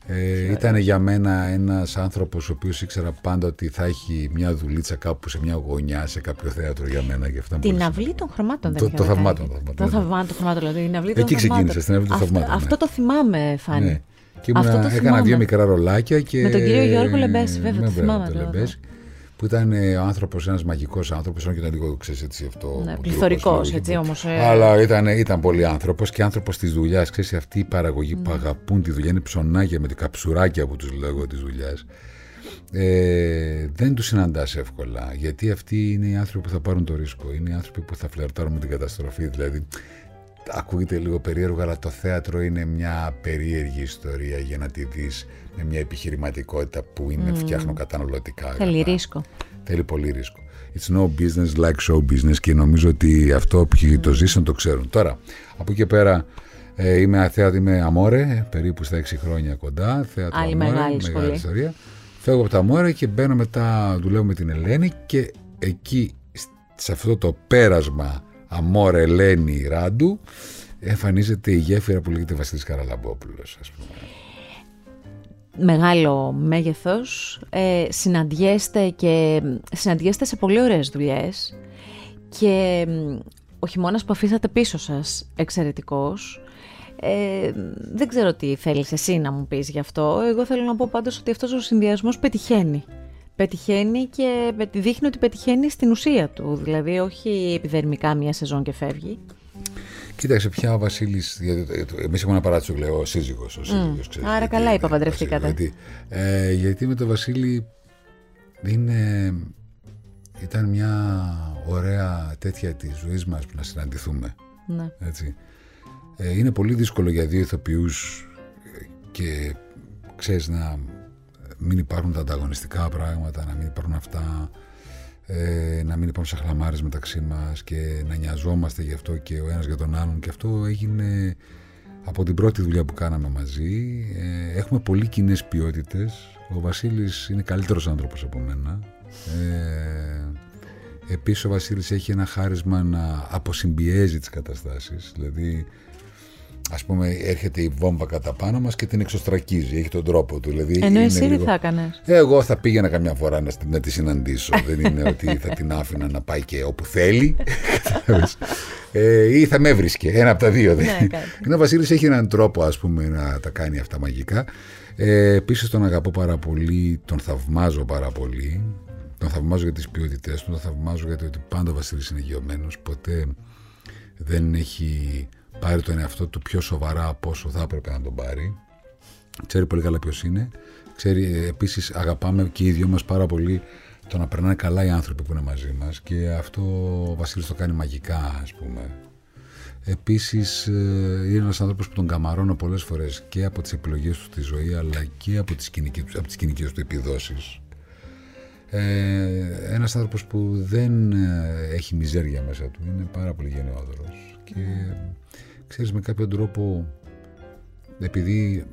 Ε, ήταν για μένα ένας άνθρωπος ο οποίος ήξερα πάντα ότι θα έχει μια δουλίτσα κάπου σε μια γωνιά, σε κάποιο θέατρο για μένα. Και αυτά την αυλή των χρωμάτων δεν το θαυμάτων. Το θαυμάτων χρωμάτων, δηλαδή την αυλή των χρωμάτων. Εκεί ξεκίνησε, στην αυλή των χρωμάτων. Αυτό, ναι. αυτό το θυμάμαι, Φάνη. Ναι. Και ήμουν, έκανα θυμάμαι. δύο μικρά ρολάκια. Και... Με τον κύριο Γιώργο Λεμπέση, βέβαια, το θυμάμαι. Το Λεμπέση, που ήταν ο άνθρωπος, ένας μαγικός άνθρωπος, ενώ και ήταν λίγο ξέρεις, έτσι αυτό. Ναι, πληθωρικός, έτσι όμως. Ε... Αλλά ήταν, ήταν πολύ άνθρωπος και άνθρωπος της δουλειάς. Ξέρεις, αυτοί οι παραγωγοί mm. που αγαπούν τη δουλειά είναι ψωνάκια με την καψουράκια που τους λέγω της δουλειάς. Ε, δεν τους συναντάς εύκολα, γιατί αυτοί είναι οι άνθρωποι που θα πάρουν το ρίσκο. Είναι οι άνθρωποι που θα φλερτάρουν με την καταστροφή. Δηλαδή, ακούγεται λίγο περίεργο, αλλά το θέατρο είναι μια περίεργη ιστορία για να τη δεις με μια επιχειρηματικότητα που είναι mm. φτιάχνω καταναλωτικά. Θέλει ρίσκο. Θέλει πολύ ρίσκο. It's no business like show business και νομίζω ότι αυτό ποιοι mm. το ζήσαν το ξέρουν. Τώρα, από εκεί πέρα ε, είμαι θέατρο, είμαι Αμόρε, περίπου στα έξι χρόνια κοντά. Θέατρο Άλλη Αμόρε, μεγάλη, μεγάλη ιστορία. Φεύγω από τα Αμόρε και μπαίνω μετά, δουλεύω με την Ελένη και εκεί σε αυτό το πέρασμα Αμόρε, Ελένη, Ράντου, εμφανίζεται η γέφυρα που λέγεται Βασίλης Χαραλαμπόπουλος, ας πούμε. Μεγάλο μέγεθος, ε, συναντιέστε, και, συναντιέστε σε πολύ ωραίες δουλειές και ο χειμώνας που αφήσατε πίσω σας εξαιρετικός. Ε, δεν ξέρω τι θέλεις εσύ να μου πεις γι' αυτό, εγώ θέλω να πω πάντως ότι αυτός ο συνδυασμός πετυχαίνει. Πετυχαίνει και δείχνει ότι πετυχαίνει στην ουσία του, δηλαδή όχι επιδερμικά μία σεζόν και φεύγει. Κοίταξε πια ο Βασίλης. Εμείς έχουμε ένα παράτσο, λέω, ο σύζυγος. Ο σύζυγος mm. ξέρεις, άρα γιατί, καλά είπα, παντρευτήκατε. Γιατί, ε, γιατί με τον Βασίλη είναι, ήταν μια ωραία τέτοια της ζωής μας που να συναντηθούμε. Ναι. Έτσι. Ε, είναι πολύ δύσκολο για δύο ηθοποιούς και ξέρεις να μην υπάρχουν τα ανταγωνιστικά πράγματα, να μην υπάρχουν αυτά. Ε, να μην υπάρχουν σαχλαμάρες μεταξύ μας και να νοιαζόμαστε γι' αυτό και ο ένας για τον άλλον, και αυτό έγινε από την πρώτη δουλειά που κάναμε μαζί. Ε, έχουμε πολύ κοινές ποιότητες. Ο Βασίλης είναι καλύτερος άνθρωπος από μένα. Ε, επίσης ο Βασίλης έχει ένα χάρισμα να αποσυμπιέζει τις καταστάσεις, δηλαδή ας πούμε έρχεται η βόμβα κατά πάνω μας και την εξωστρακίζει, έχει τον τρόπο του. Δηλαδή, ενώ εσύ λίγο... θα έκανες. Εγώ θα πήγαινα καμιά φορά να, να τη συναντήσω, δεν είναι ότι θα την άφηνα να πάει και όπου θέλει ε, ή θα με βρίσκε, ένα από τα δύο. Ναι, ενώ ο Βασίλης έχει έναν τρόπο ας πούμε να τα κάνει αυτά μαγικά. Ε, επίσης τον αγαπώ πάρα πολύ, τον θαυμάζω πάρα πολύ, τον θαυμάζω για τις ποιότητές του, τον θαυμάζω γιατί πάντα ο Βασίλης είναι γεωμένος, ποτέ δεν έχει... πάρει τον εαυτό του πιο σοβαρά από όσο θα έπρεπε να τον πάρει. Ξέρει πολύ καλά ποιος είναι. Ξέρει, επίσης αγαπάμε και οι δυο μας πάρα πολύ το να περνάνε καλά οι άνθρωποι που είναι μαζί μας και αυτό ο Βασίλης το κάνει μαγικά, ας πούμε. Επίσης είναι ένας άνθρωπος που τον καμαρώνω πολλές φορές και από τις επιλογές του στη ζωή αλλά και από τις κοινικές του επιδόσεις. Ε, ένας άνθρωπος που δεν έχει μιζέρια μέσα του, είναι πάρα πολύ γενναιόδωρος και ξέρεις με κάποιον τρόπο, επειδή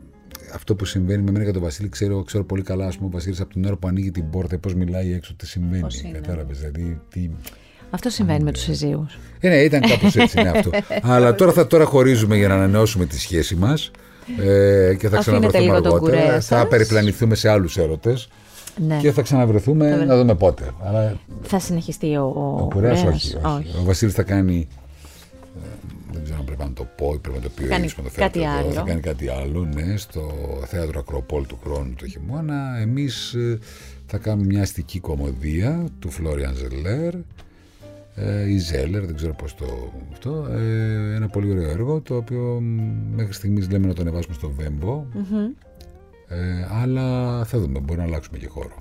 αυτό που συμβαίνει με μένα και τον Βασίλη ξέρω, ξέρω πολύ καλά, ας πούμε ο Βασίλης από την ώρα που ανοίγει την πόρτα πώς μιλάει έξω, τι συμβαίνει, κατάλαβες δηλαδή τι... Αυτό συμβαίνει με τους συζύγους. Ε, ναι, ήταν κάπως έτσι είναι αυτό. Αλλά τώρα, θα, τώρα χωρίζουμε για να ανανεώσουμε τη σχέση μας ε, και θα ξαναβρεθούμε αργότερα, θα περιπλανηθούμε σε άλλους έρωτες. Ναι. Και θα ξαναβρεθούμε θα... να δούμε πότε. Αλλά... θα συνεχιστεί ο, ο... ο κουρέας. Όχι, όχι. όχι. Ο Βασίλης θα κάνει. Ε, δεν ξέρω αν πρέπει να το πω ή πρέπει να το πει ο ίδιος με το θέατρο. Άλλο. Θα κάνει κάτι άλλο. Ναι, στο θέατρο Ακροπόλ του χρόνου το χειμώνα. Εμείς ε, θα κάνουμε μια αστική κομμωδία του Φλόριαν Ζελέρ. Ε, ή Ζέλερ, δεν ξέρω πώς το. Αυτό. Ε, ένα πολύ ωραίο έργο το οποίο μέχρι στιγμής λέμε να το ανεβάσουμε στο Βέμβο. Mm-hmm. Ε, αλλά θα δούμε, μπορεί να αλλάξουμε και χώρο.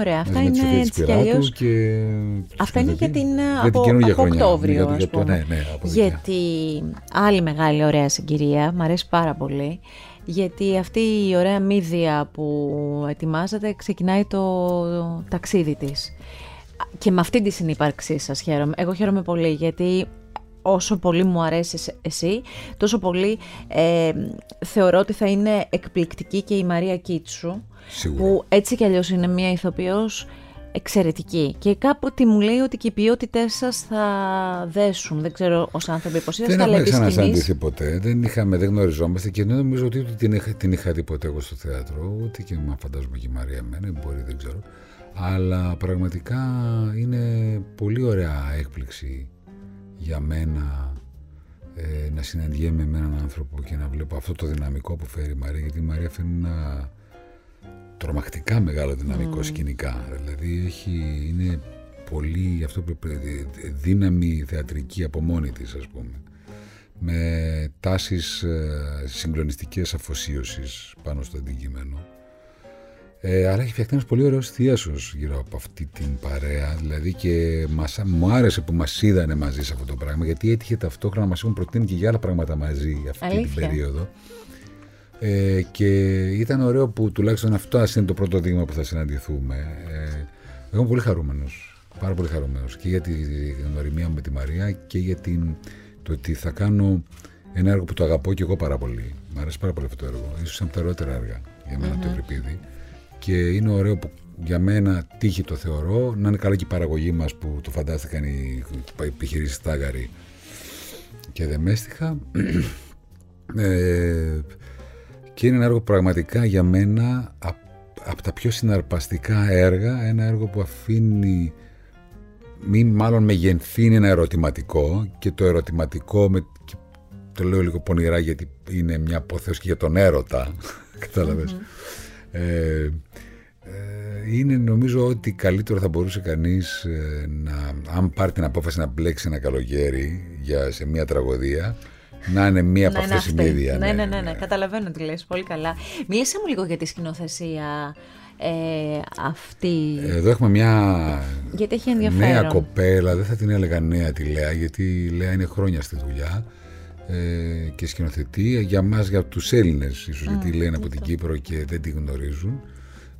Ωραία, αυτά είναι έτσι κι αλλιώς. Αυτά είναι για την, για από, την από χρονιά, Οκτώβριο, για, ας πούμε. Ναι, ναι, από γιατί άλλη μεγάλη ωραία συγκυρία, μου αρέσει πάρα πολύ. Γιατί αυτή η ωραία Μήδεια που ετοιμάζεται ξεκινάει το ταξίδι της. Και με αυτή τη συνύπαρξή σας χαίρομαι. Εγώ χαίρομαι πολύ γιατί... όσο πολύ μου αρέσεις εσύ, τόσο πολύ ε, θεωρώ ότι θα είναι εκπληκτική και η Μαρία Κίτσου. Σίγουρα. Που έτσι κι αλλιώς είναι μια ηθοποιός εξαιρετική. Και κάποτε μου λέει ότι και οι ποιότητές σας θα δέσουν. Δεν ξέρω ως άνθρωποι πως είδες, αλλά επί σκηνής. Δεν είχαμε ξανασυναντηθεί ποτέ, δεν, είχαμε, δεν γνωριζόμαστε και νομίζω ότι την είχα, την είχα δει ποτέ εγώ στο θέατρο, ούτε και μα φαντάζομαι και η Μαρία εμένα, μπορεί δεν ξέρω. Αλλά πραγματικά είναι πολύ ωραία έκπληξη για μένα ε, να συναντιέμαι με έναν άνθρωπο και να βλέπω αυτό το δυναμικό που φέρει η Μαρία, γιατί η Μαρία φέρνει ένα τρομακτικά μεγάλο δυναμικό mm. σκηνικά, δηλαδή έχει, είναι πολύ αυτό που δύναμη θεατρική από μόνη της, ας πούμε, με τάσεις ε, συγκλονιστικές αφοσίωσης πάνω στο αντικείμενο. Ε, αλλά έχει φτιαχτεί ένας πολύ ωραίος θίασος γύρω από αυτή την παρέα, δηλαδή και μας, μου άρεσε που μας είδανε μαζί σε αυτό το πράγμα, γιατί έτυχε ταυτόχρονα να μας έχουν προτείνει και για άλλα πράγματα μαζί αυτή Αλήθεια. την περίοδο ε, και ήταν ωραίο που τουλάχιστον αυτό ας είναι το πρώτο δείγμα που θα συναντηθούμε. Ε, εγώ είμαι πολύ χαρούμενος, πάρα πολύ χαρούμενος και για τη γνωριμία μου με τη Μαρία και για την, το ότι θα κάνω ένα έργο που το αγαπώ και εγώ πάρα πολύ, μου αρέσει πάρα πολύ αυτό το έργο, ίσως είναι από τα ωραιότερα έργα για μένα mm-hmm. το Ευρυπίδη. Και είναι ωραίο που για μένα τύχη το θεωρώ, να είναι καλά και η παραγωγή μας που το φαντάστηκαν οι επιχειρήσεις Τάγαρη και Δεμέστιχα. ε, και είναι ένα έργο πραγματικά για μένα από απ τα πιο συναρπαστικά έργα, ένα έργο που αφήνει, μη μάλλον μεγενθύνει ένα ερωτηματικό, και το ερωτηματικό με, και το λέω λίγο πονηρά γιατί είναι μια αποθέωση και για τον έρωτα, κατάλαβες. Ε, ε, είναι νομίζω ότι καλύτερο θα μπορούσε κανείς να, αν πάρει την απόφαση να μπλέξει ένα καλοκαίρι για, σε μια τραγωδία, να είναι μία από αυτές η Μήδεια. Ναι, ναι, ναι, ναι. Καταλαβαίνω τι λες, πολύ καλά. Μίλησέ μου λίγο για τη σκηνοθεσία ε, αυτή. Εδώ έχουμε μια γιατί έχει νέα κοπέλα, δεν θα την έλεγα νέα τη Λέα, γιατί η Λέα είναι χρόνια στη δουλειά ε, και σκηνοθετεί για μας, για τους Έλληνες ίσως, mm, γιατί λένε από την Κύπρο και δεν τη γνωρίζουν.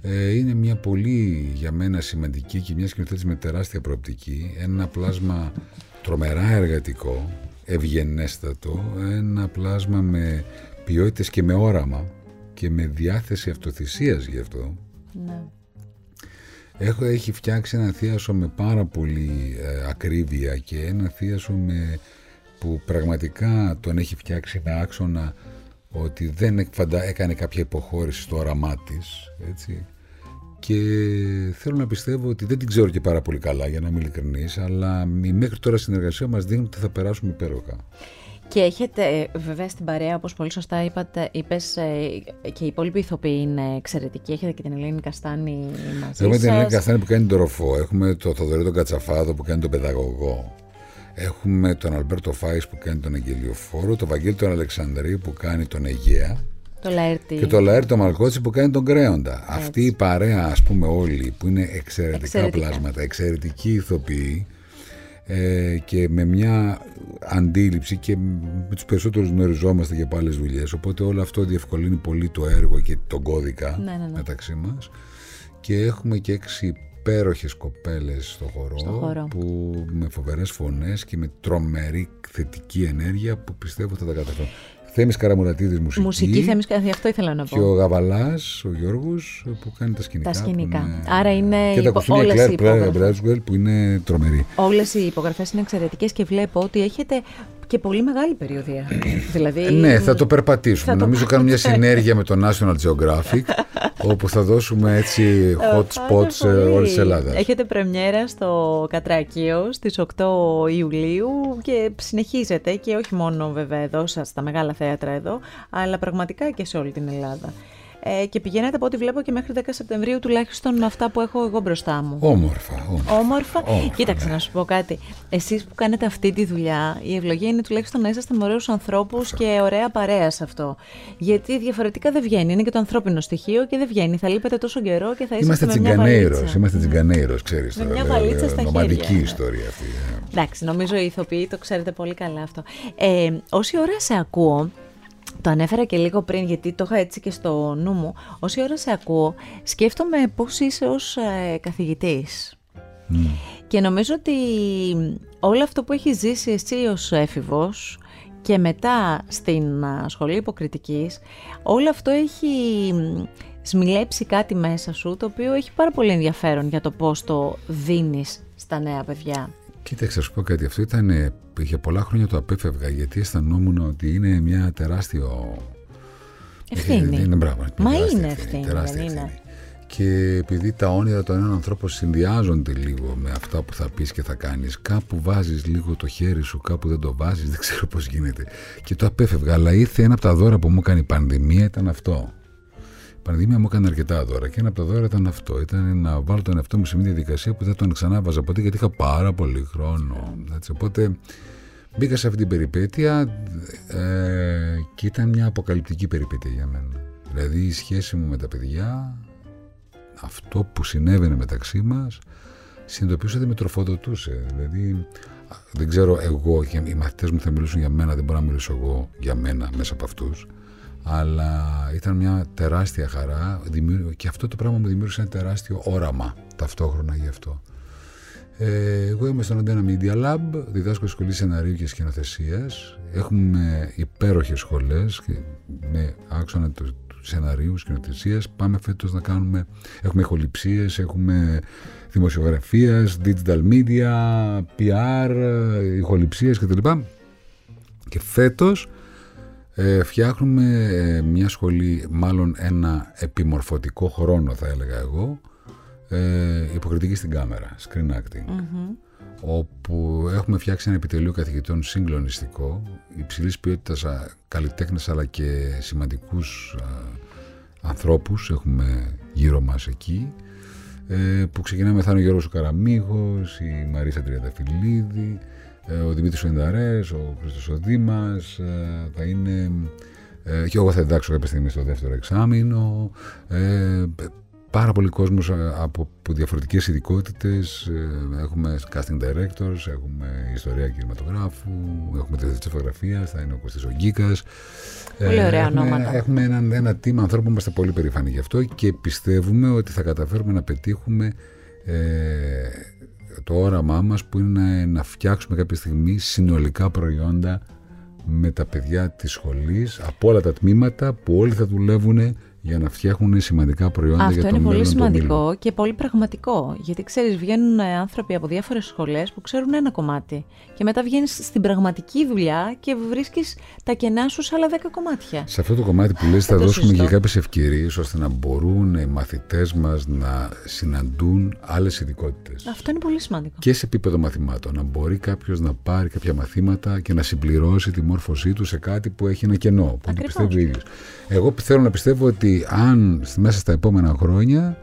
Ε, είναι μια πολύ για μένα σημαντική και μια σκηνοθέτηση με τεράστια προοπτική, ένα πλάσμα τρομερά εργατικό, ευγενέστατο, ένα πλάσμα με ποιότητες και με όραμα και με διάθεση αυτοθυσίας γι' αυτό. Ναι. Έχω, έχει φτιάξει ένα θίασο με πάρα πολύ ε, ακρίβεια και ένα θίασο με, που πραγματικά τον έχει φτιάξει με άξονα ότι δεν εκφαντα, έκανε κάποια υποχώρηση στο όραμά της, έτσι. Και θέλω να πιστεύω ότι δεν την ξέρω και πάρα πολύ καλά, για να είμαι ειλικρινής, αλλά η μέχρι τώρα συνεργασία μας δείχνει ότι θα περάσουμε υπέροχα. Και έχετε βέβαια στην παρέα, όπως πολύ σωστά είπατε, είπες, και οι υπόλοιποι ηθοποιοί είναι εξαιρετικοί. Έχετε και την Ελένη Καστάνη μαζί σας. Έχουμε την Ελένη Καστάνη που κάνει τον ροφό, έχουμε τον Θοδωρή τον Κατσαφάδο που κάνει τον παιδαγωγό, έχουμε τον Αλμπέρτο Φάης που κάνει τον Αγγελιοφόρο, τον Βαγγέλη τον Αλεξανδρή που κάνει τον Αιγαία. Το Λαέρτη. Και το Λαέρτη το Μαλκότσι που κάνει τον Κρέοντα. Έτσι. Αυτή η παρέα, ας πούμε, όλοι που είναι εξαιρετικά, εξαιρετικά. πλάσματα, εξαιρετικοί ηθοποιοί ε, και με μια αντίληψη και με τους περισσότερους γνωριζόμαστε για άλλες δουλειές. Οπότε όλο αυτό διευκολύνει πολύ το έργο και τον κώδικα, ναι, ναι, ναι, μεταξύ μας. Και έχουμε και έξι υπέροχες κοπέλες στο χορό, στο χορό που με φοβερές φωνές και με τρομερή θετική ενέργεια που πιστεύω θα τα καταφέρουν. Θέμης Καραμουρατίδης μουσική. Μουσική, Θέμης, αυτό ήθελα να πω. Και ο Γαβαλάς, ο Γιώργος, που κάνει τα σκηνικά. Τα σκηνικά. Είναι... Άρα είναι. Και τα κοστούμια Κλέρ Πλάι που είναι τρομερή. Όλες οι υπογραφές είναι εξαιρετικές και βλέπω ότι έχετε και πολύ μεγάλη περιοδία. δηλαδή... Ναι, θα το περπατήσουμε. Θα Νομίζω το... κάνουμε μια συνέργεια με το National Geographic, όπου θα δώσουμε έτσι hot spots όλης της Ελλάδας. Έχετε πρεμιέρα στο Κατράκιο στις οκτώ Ιουλίου και συνεχίζετε, και όχι μόνο βέβαια εδώ στα μεγάλα θέατρα εδώ, αλλά πραγματικά και σε όλη την Ελλάδα. Ε, και πηγαίνετε από ό,τι βλέπω και μέχρι δέκα Σεπτεμβρίου τουλάχιστον με αυτά που έχω εγώ μπροστά μου. Όμορφα. Όμορφα. όμορφα. όμορφα Κοίταξε, ναι, να σου πω κάτι. Εσείς που κάνετε αυτή τη δουλειά, η ευλογία είναι τουλάχιστον να είσαστε με ωραίους ανθρώπους και ωραία παρέα σε αυτό. Γιατί διαφορετικά δεν βγαίνει. Είναι και το ανθρώπινο στοιχείο και δεν βγαίνει. Θα λείπετε τόσο καιρό και θα είσαστε με μια βαλίτσα. Είμαστε τσιγκανέιρος, ξέρεις. Με μια βαλίτσα στα χέρια. Νομαδική ιστορία αυτή. Εντάξει, νομίζω οι ηθοποιοί το ξέρετε πολύ καλά αυτό. Ε, όση ώρα σε ακούω. Το ανέφερα και λίγο πριν, γιατί το είχα έτσι και στο νου μου. Όση ώρα σε ακούω, σκέφτομαι πώς είσαι ως ε, καθηγητής. Mm. Και νομίζω ότι όλο αυτό που έχεις ζήσει εσύ ως έφηβος και μετά στην α, σχολή υποκριτικής, όλο αυτό έχει σμιλέψει κάτι μέσα σου, το οποίο έχει πάρα πολύ ενδιαφέρον για το πώς το δίνεις στα νέα παιδιά. Κοίταξε, να σου πω κάτι. Αυτό ήταν, για πολλά χρόνια το απέφευγα, γιατί αισθανόμουν ότι είναι μια τεράστιο... ευθύνη. Είναι, μπράβο, Μα τεράστια είναι ευθύνη. τεράστια ευθύνη. Είναι. Και επειδή τα όνειρα των έναν ανθρώπων συνδυάζονται λίγο με αυτά που θα πεις και θα κάνεις, κάπου βάζεις λίγο το χέρι σου, κάπου δεν το βάζεις, δεν ξέρω πώς γίνεται. Και το απέφευγα, αλλά ήρθε ένα από τα δώρα που μου έκανε η πανδημία, ήταν αυτό. Η πανδημία μου έκανε αρκετά δώρα και ένα από τα δώρα ήταν αυτό. Ήταν να βάλω τον εαυτό μου σε μια διαδικασία που δεν τον ξανά βάζα ποτέ, γιατί είχα πάρα πολύ χρόνο. Έτσι. Οπότε μπήκα σε αυτή την περιπέτεια ε, και ήταν μια αποκαλυπτική περιπέτεια για μένα. Δηλαδή η σχέση μου με τα παιδιά, αυτό που συνέβαινε μεταξύ μας, συνειδητοποιούσα ότι με τροφοδοτούσε. Δηλαδή δεν ξέρω εγώ, οι μαθητές μου θα μιλήσουν για μένα, δεν μπορώ να μιλήσω εγώ για μένα μέσα από αυτούς. Αλλά ήταν μια τεράστια χαρά και αυτό το πράγμα μου δημιούργησε ένα τεράστιο όραμα ταυτόχρονα γι' αυτό. Ε, εγώ είμαι στον Αντένα Media Lab, διδάσκω στη Σχολή Σεναρίου και Σκηνοθεσίας. Έχουμε υπέροχες σχολές με άξονα του σεναρίου, σκηνοθεσίας. Πάμε φέτος να κάνουμε, έχουμε ηχοληψίες, έχουμε δημοσιογραφίας, digital media, πι αρ, ηχοληψίες κτλ. Και φέτος Ε, φτιάχνουμε ε, μια σχολή, μάλλον ένα επιμορφωτικό χρόνο θα έλεγα εγώ, ε, υποκριτική στην κάμερα, screen acting, mm-hmm. όπου έχουμε φτιάξει ένα επιτελείο καθηγητών συγκλονιστικό, υψηλής ποιότητας καλλιτέχνες αλλά και σημαντικούς α, ανθρώπους έχουμε γύρω μας εκεί. ε, που ξεκινάμε θα είναι ο Γιώργος Καραμίγος, η Μαρίσα Τριανταφυλλίδη, ε, ο Δημήτρης Νταρέτ, ο Χριστός ο Δήμας, ε, θα είναι... Ε, και εγώ θα διδάξω κάποια στιγμή στο δεύτερο εξάμηνο. Ε, πάρα πολλοί κόσμος από, από διαφορετικές ειδικότητες. Ε, έχουμε casting directors, έχουμε ιστορία κινηματογράφου, έχουμε διευθυντή της φωτογραφίας, θα είναι ο Κωστής ο Γκίκας. Πολύ ωραία έχουμε, ονόματα. Έχουμε ένα, ένα team ανθρώπων που είμαστε πολύ περήφανοι γι' αυτό και πιστεύουμε ότι θα καταφέρουμε να πετύχουμε ε, το όραμά μας, που είναι να, να φτιάξουμε κάποια στιγμή συνολικά προϊόντα με τα παιδιά της σχολής, από όλα τα τμήματα, που όλοι θα δουλεύουν για να φτιάχνουν σημαντικά προϊόντα αυτό για το μέλλον. Αυτό είναι πολύ σημαντικό και πολύ πραγματικό, γιατί ξέρεις, βγαίνουν άνθρωποι από διάφορες σχολές που ξέρουν ένα κομμάτι και μετά βγαίνεις στην πραγματική δουλειά και βρίσκεις τα κενά σου σε άλλα δέκα κομμάτια. Σε αυτό το κομμάτι που λες θα δώσουμε και κάποιες ευκαιρίες ώστε να μπορούν οι μαθητές μας να συναντούν άλλες ειδικότητες. Αυτό είναι πολύ σημαντικό. Και σε επίπεδο μαθημάτων, να μπορεί κάποιος να πάρει κάποια μαθήματα και να συμπληρώσει τη μόρφωσή του σε κάτι που έχει ένα κενό, που πιστεύει ο ίδιος. Εγώ θέλω να πιστεύω ότι αν μέσα στα επόμενα χρόνια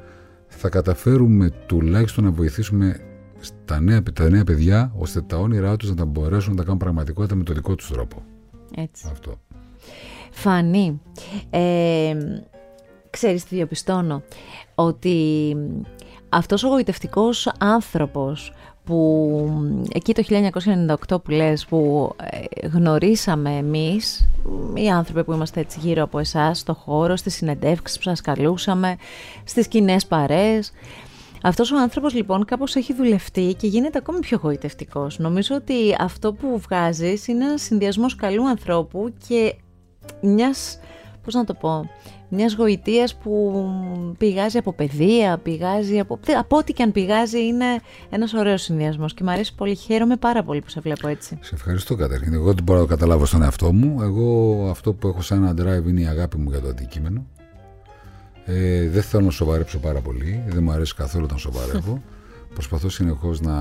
θα καταφέρουμε τουλάχιστον να βοηθήσουμε στα νέα, τα νέα παιδιά, ώστε τα όνειρά τους να τα μπορέσουν να τα κάνουν πραγματικότητα με τον δικό τους τρόπο. Έτσι. Αυτό. Φανή, ε, ξέρεις τι διαπιστώνω, ότι αυτός ο γοητευτικός άνθρωπος που εκεί το χίλια εννιακόσια ενενήντα οκτώ που λες, που γνωρίσαμε εμείς, οι άνθρωποι που είμαστε έτσι γύρω από εσάς, στο χώρο, στις συνεντεύξεις που σας καλούσαμε, στις κοινές παρέες. Αυτός ο άνθρωπος λοιπόν κάπως έχει δουλευτεί και γίνεται ακόμη πιο γοητευτικός. Νομίζω ότι αυτό που βγάζεις είναι ένας συνδυασμός καλού ανθρώπου και μιας, πώς να το πω, μιας γοητείας που πηγάζει από παιδεία, πηγάζει από... από ό,τι και αν πηγάζει είναι ένας ωραίος συνδυασμός και μου αρέσει πολύ, χαίρομαι πάρα πολύ που σε βλέπω έτσι. Σε ευχαριστώ καταρχήν, εγώ δεν μπορώ να το καταλάβω στον εαυτό μου, εγώ αυτό που έχω σαν ένα drive είναι η αγάπη μου για το αντικείμενο, ε, δεν θέλω να σοβαρέψω πάρα πολύ, δεν μου αρέσει καθόλου να σοβαρεύω, προσπαθώ συνεχώς να...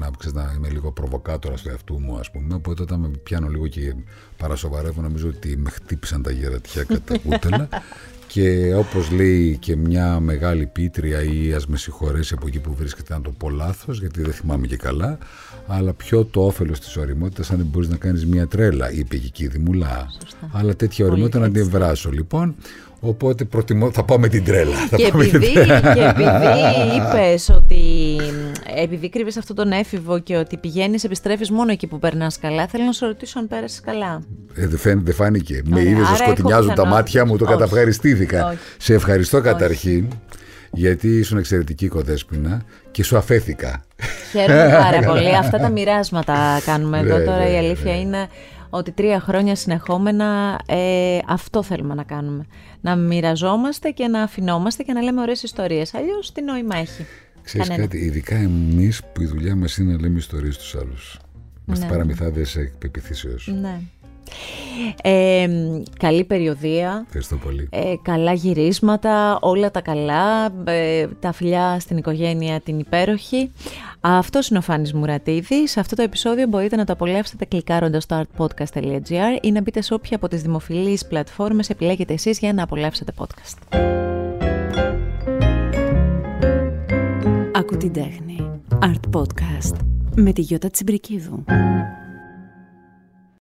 Να, ξέρεις, να είμαι λίγο προβοκάτορας του εαυτού μου, ας πούμε. Οπότε όταν με πιάνω λίγο και παρασοβαρεύω, νομίζω ότι με χτύπησαν τα γερατιά κατά κούτελα. Και όπως λέει και μια μεγάλη πίτρια, ή ας με συγχωρέσει από εκεί που βρίσκεται, αν το πω λάθος, γιατί δεν θυμάμαι και καλά, αλλά πιο το όφελος της ωριμότητας, αν δεν μπορείς να κάνεις μια τρέλα, είπε και η Κηδημουλά. Αλλά τέτοια ωριμότητα να την εμβράσω, λοιπόν. Οπότε προτιμώ, θα πάω με την τρέλα. Και επειδή, επειδή είπες ότι επειδή κρύβεις αυτόν τον έφηβο και ότι πηγαίνεις, επιστρέφεις μόνο εκεί που περνάς καλά, θέλω να σου ρωτήσω αν πέρασες καλά. Ε, δεν φάνηκε. Με είδες να σκοτεινιάζουν τα μάτια μου, το καταπιχαριστήθηκα. Σε ευχαριστώ καταρχήν, γιατί ήσουν εξαιρετική οικοδέσποινα και σου αφέθηκα. Χαίρομαι πάρα πολύ. Αυτά τα μοιράσματα κάνουμε εδώ τώρα. Η αλήθεια είναι ότι τρία χρόνια συνεχόμενα ε, αυτό θέλουμε να κάνουμε. Να μοιραζόμαστε και να αφινόμαστε και να λέμε ωραίες ιστορίες. Αλλιώς τι νόημα έχει. Ξέρεις κανένα. Κάτι, ειδικά εμείς που η δουλειά μας είναι να λέμε ιστορίες στους άλλους. Είμαστε ναι. παραμυθάδες εκ πεποιθήσεως. Ναι. Ε, καλή περιοδεία. Ευχαριστώ πολύ. Ε, καλά γυρίσματα, όλα τα καλά. Ε, τα φιλιά στην οικογένεια την υπέροχη. Αυτός είναι ο Φάνης Μουρατίδης. Αυτό το επεισόδιο μπορείτε να το απολαύσετε κλικάροντας στο artpodcast τελεία gr ή να μπείτε σε όποια από τις δημοφιλείς πλατφόρμες επιλέγετε εσείς για να απολαύσετε podcast. Ακού την τέχνη. Art Podcast με τη Γιώτα Τσιμπρικίδου.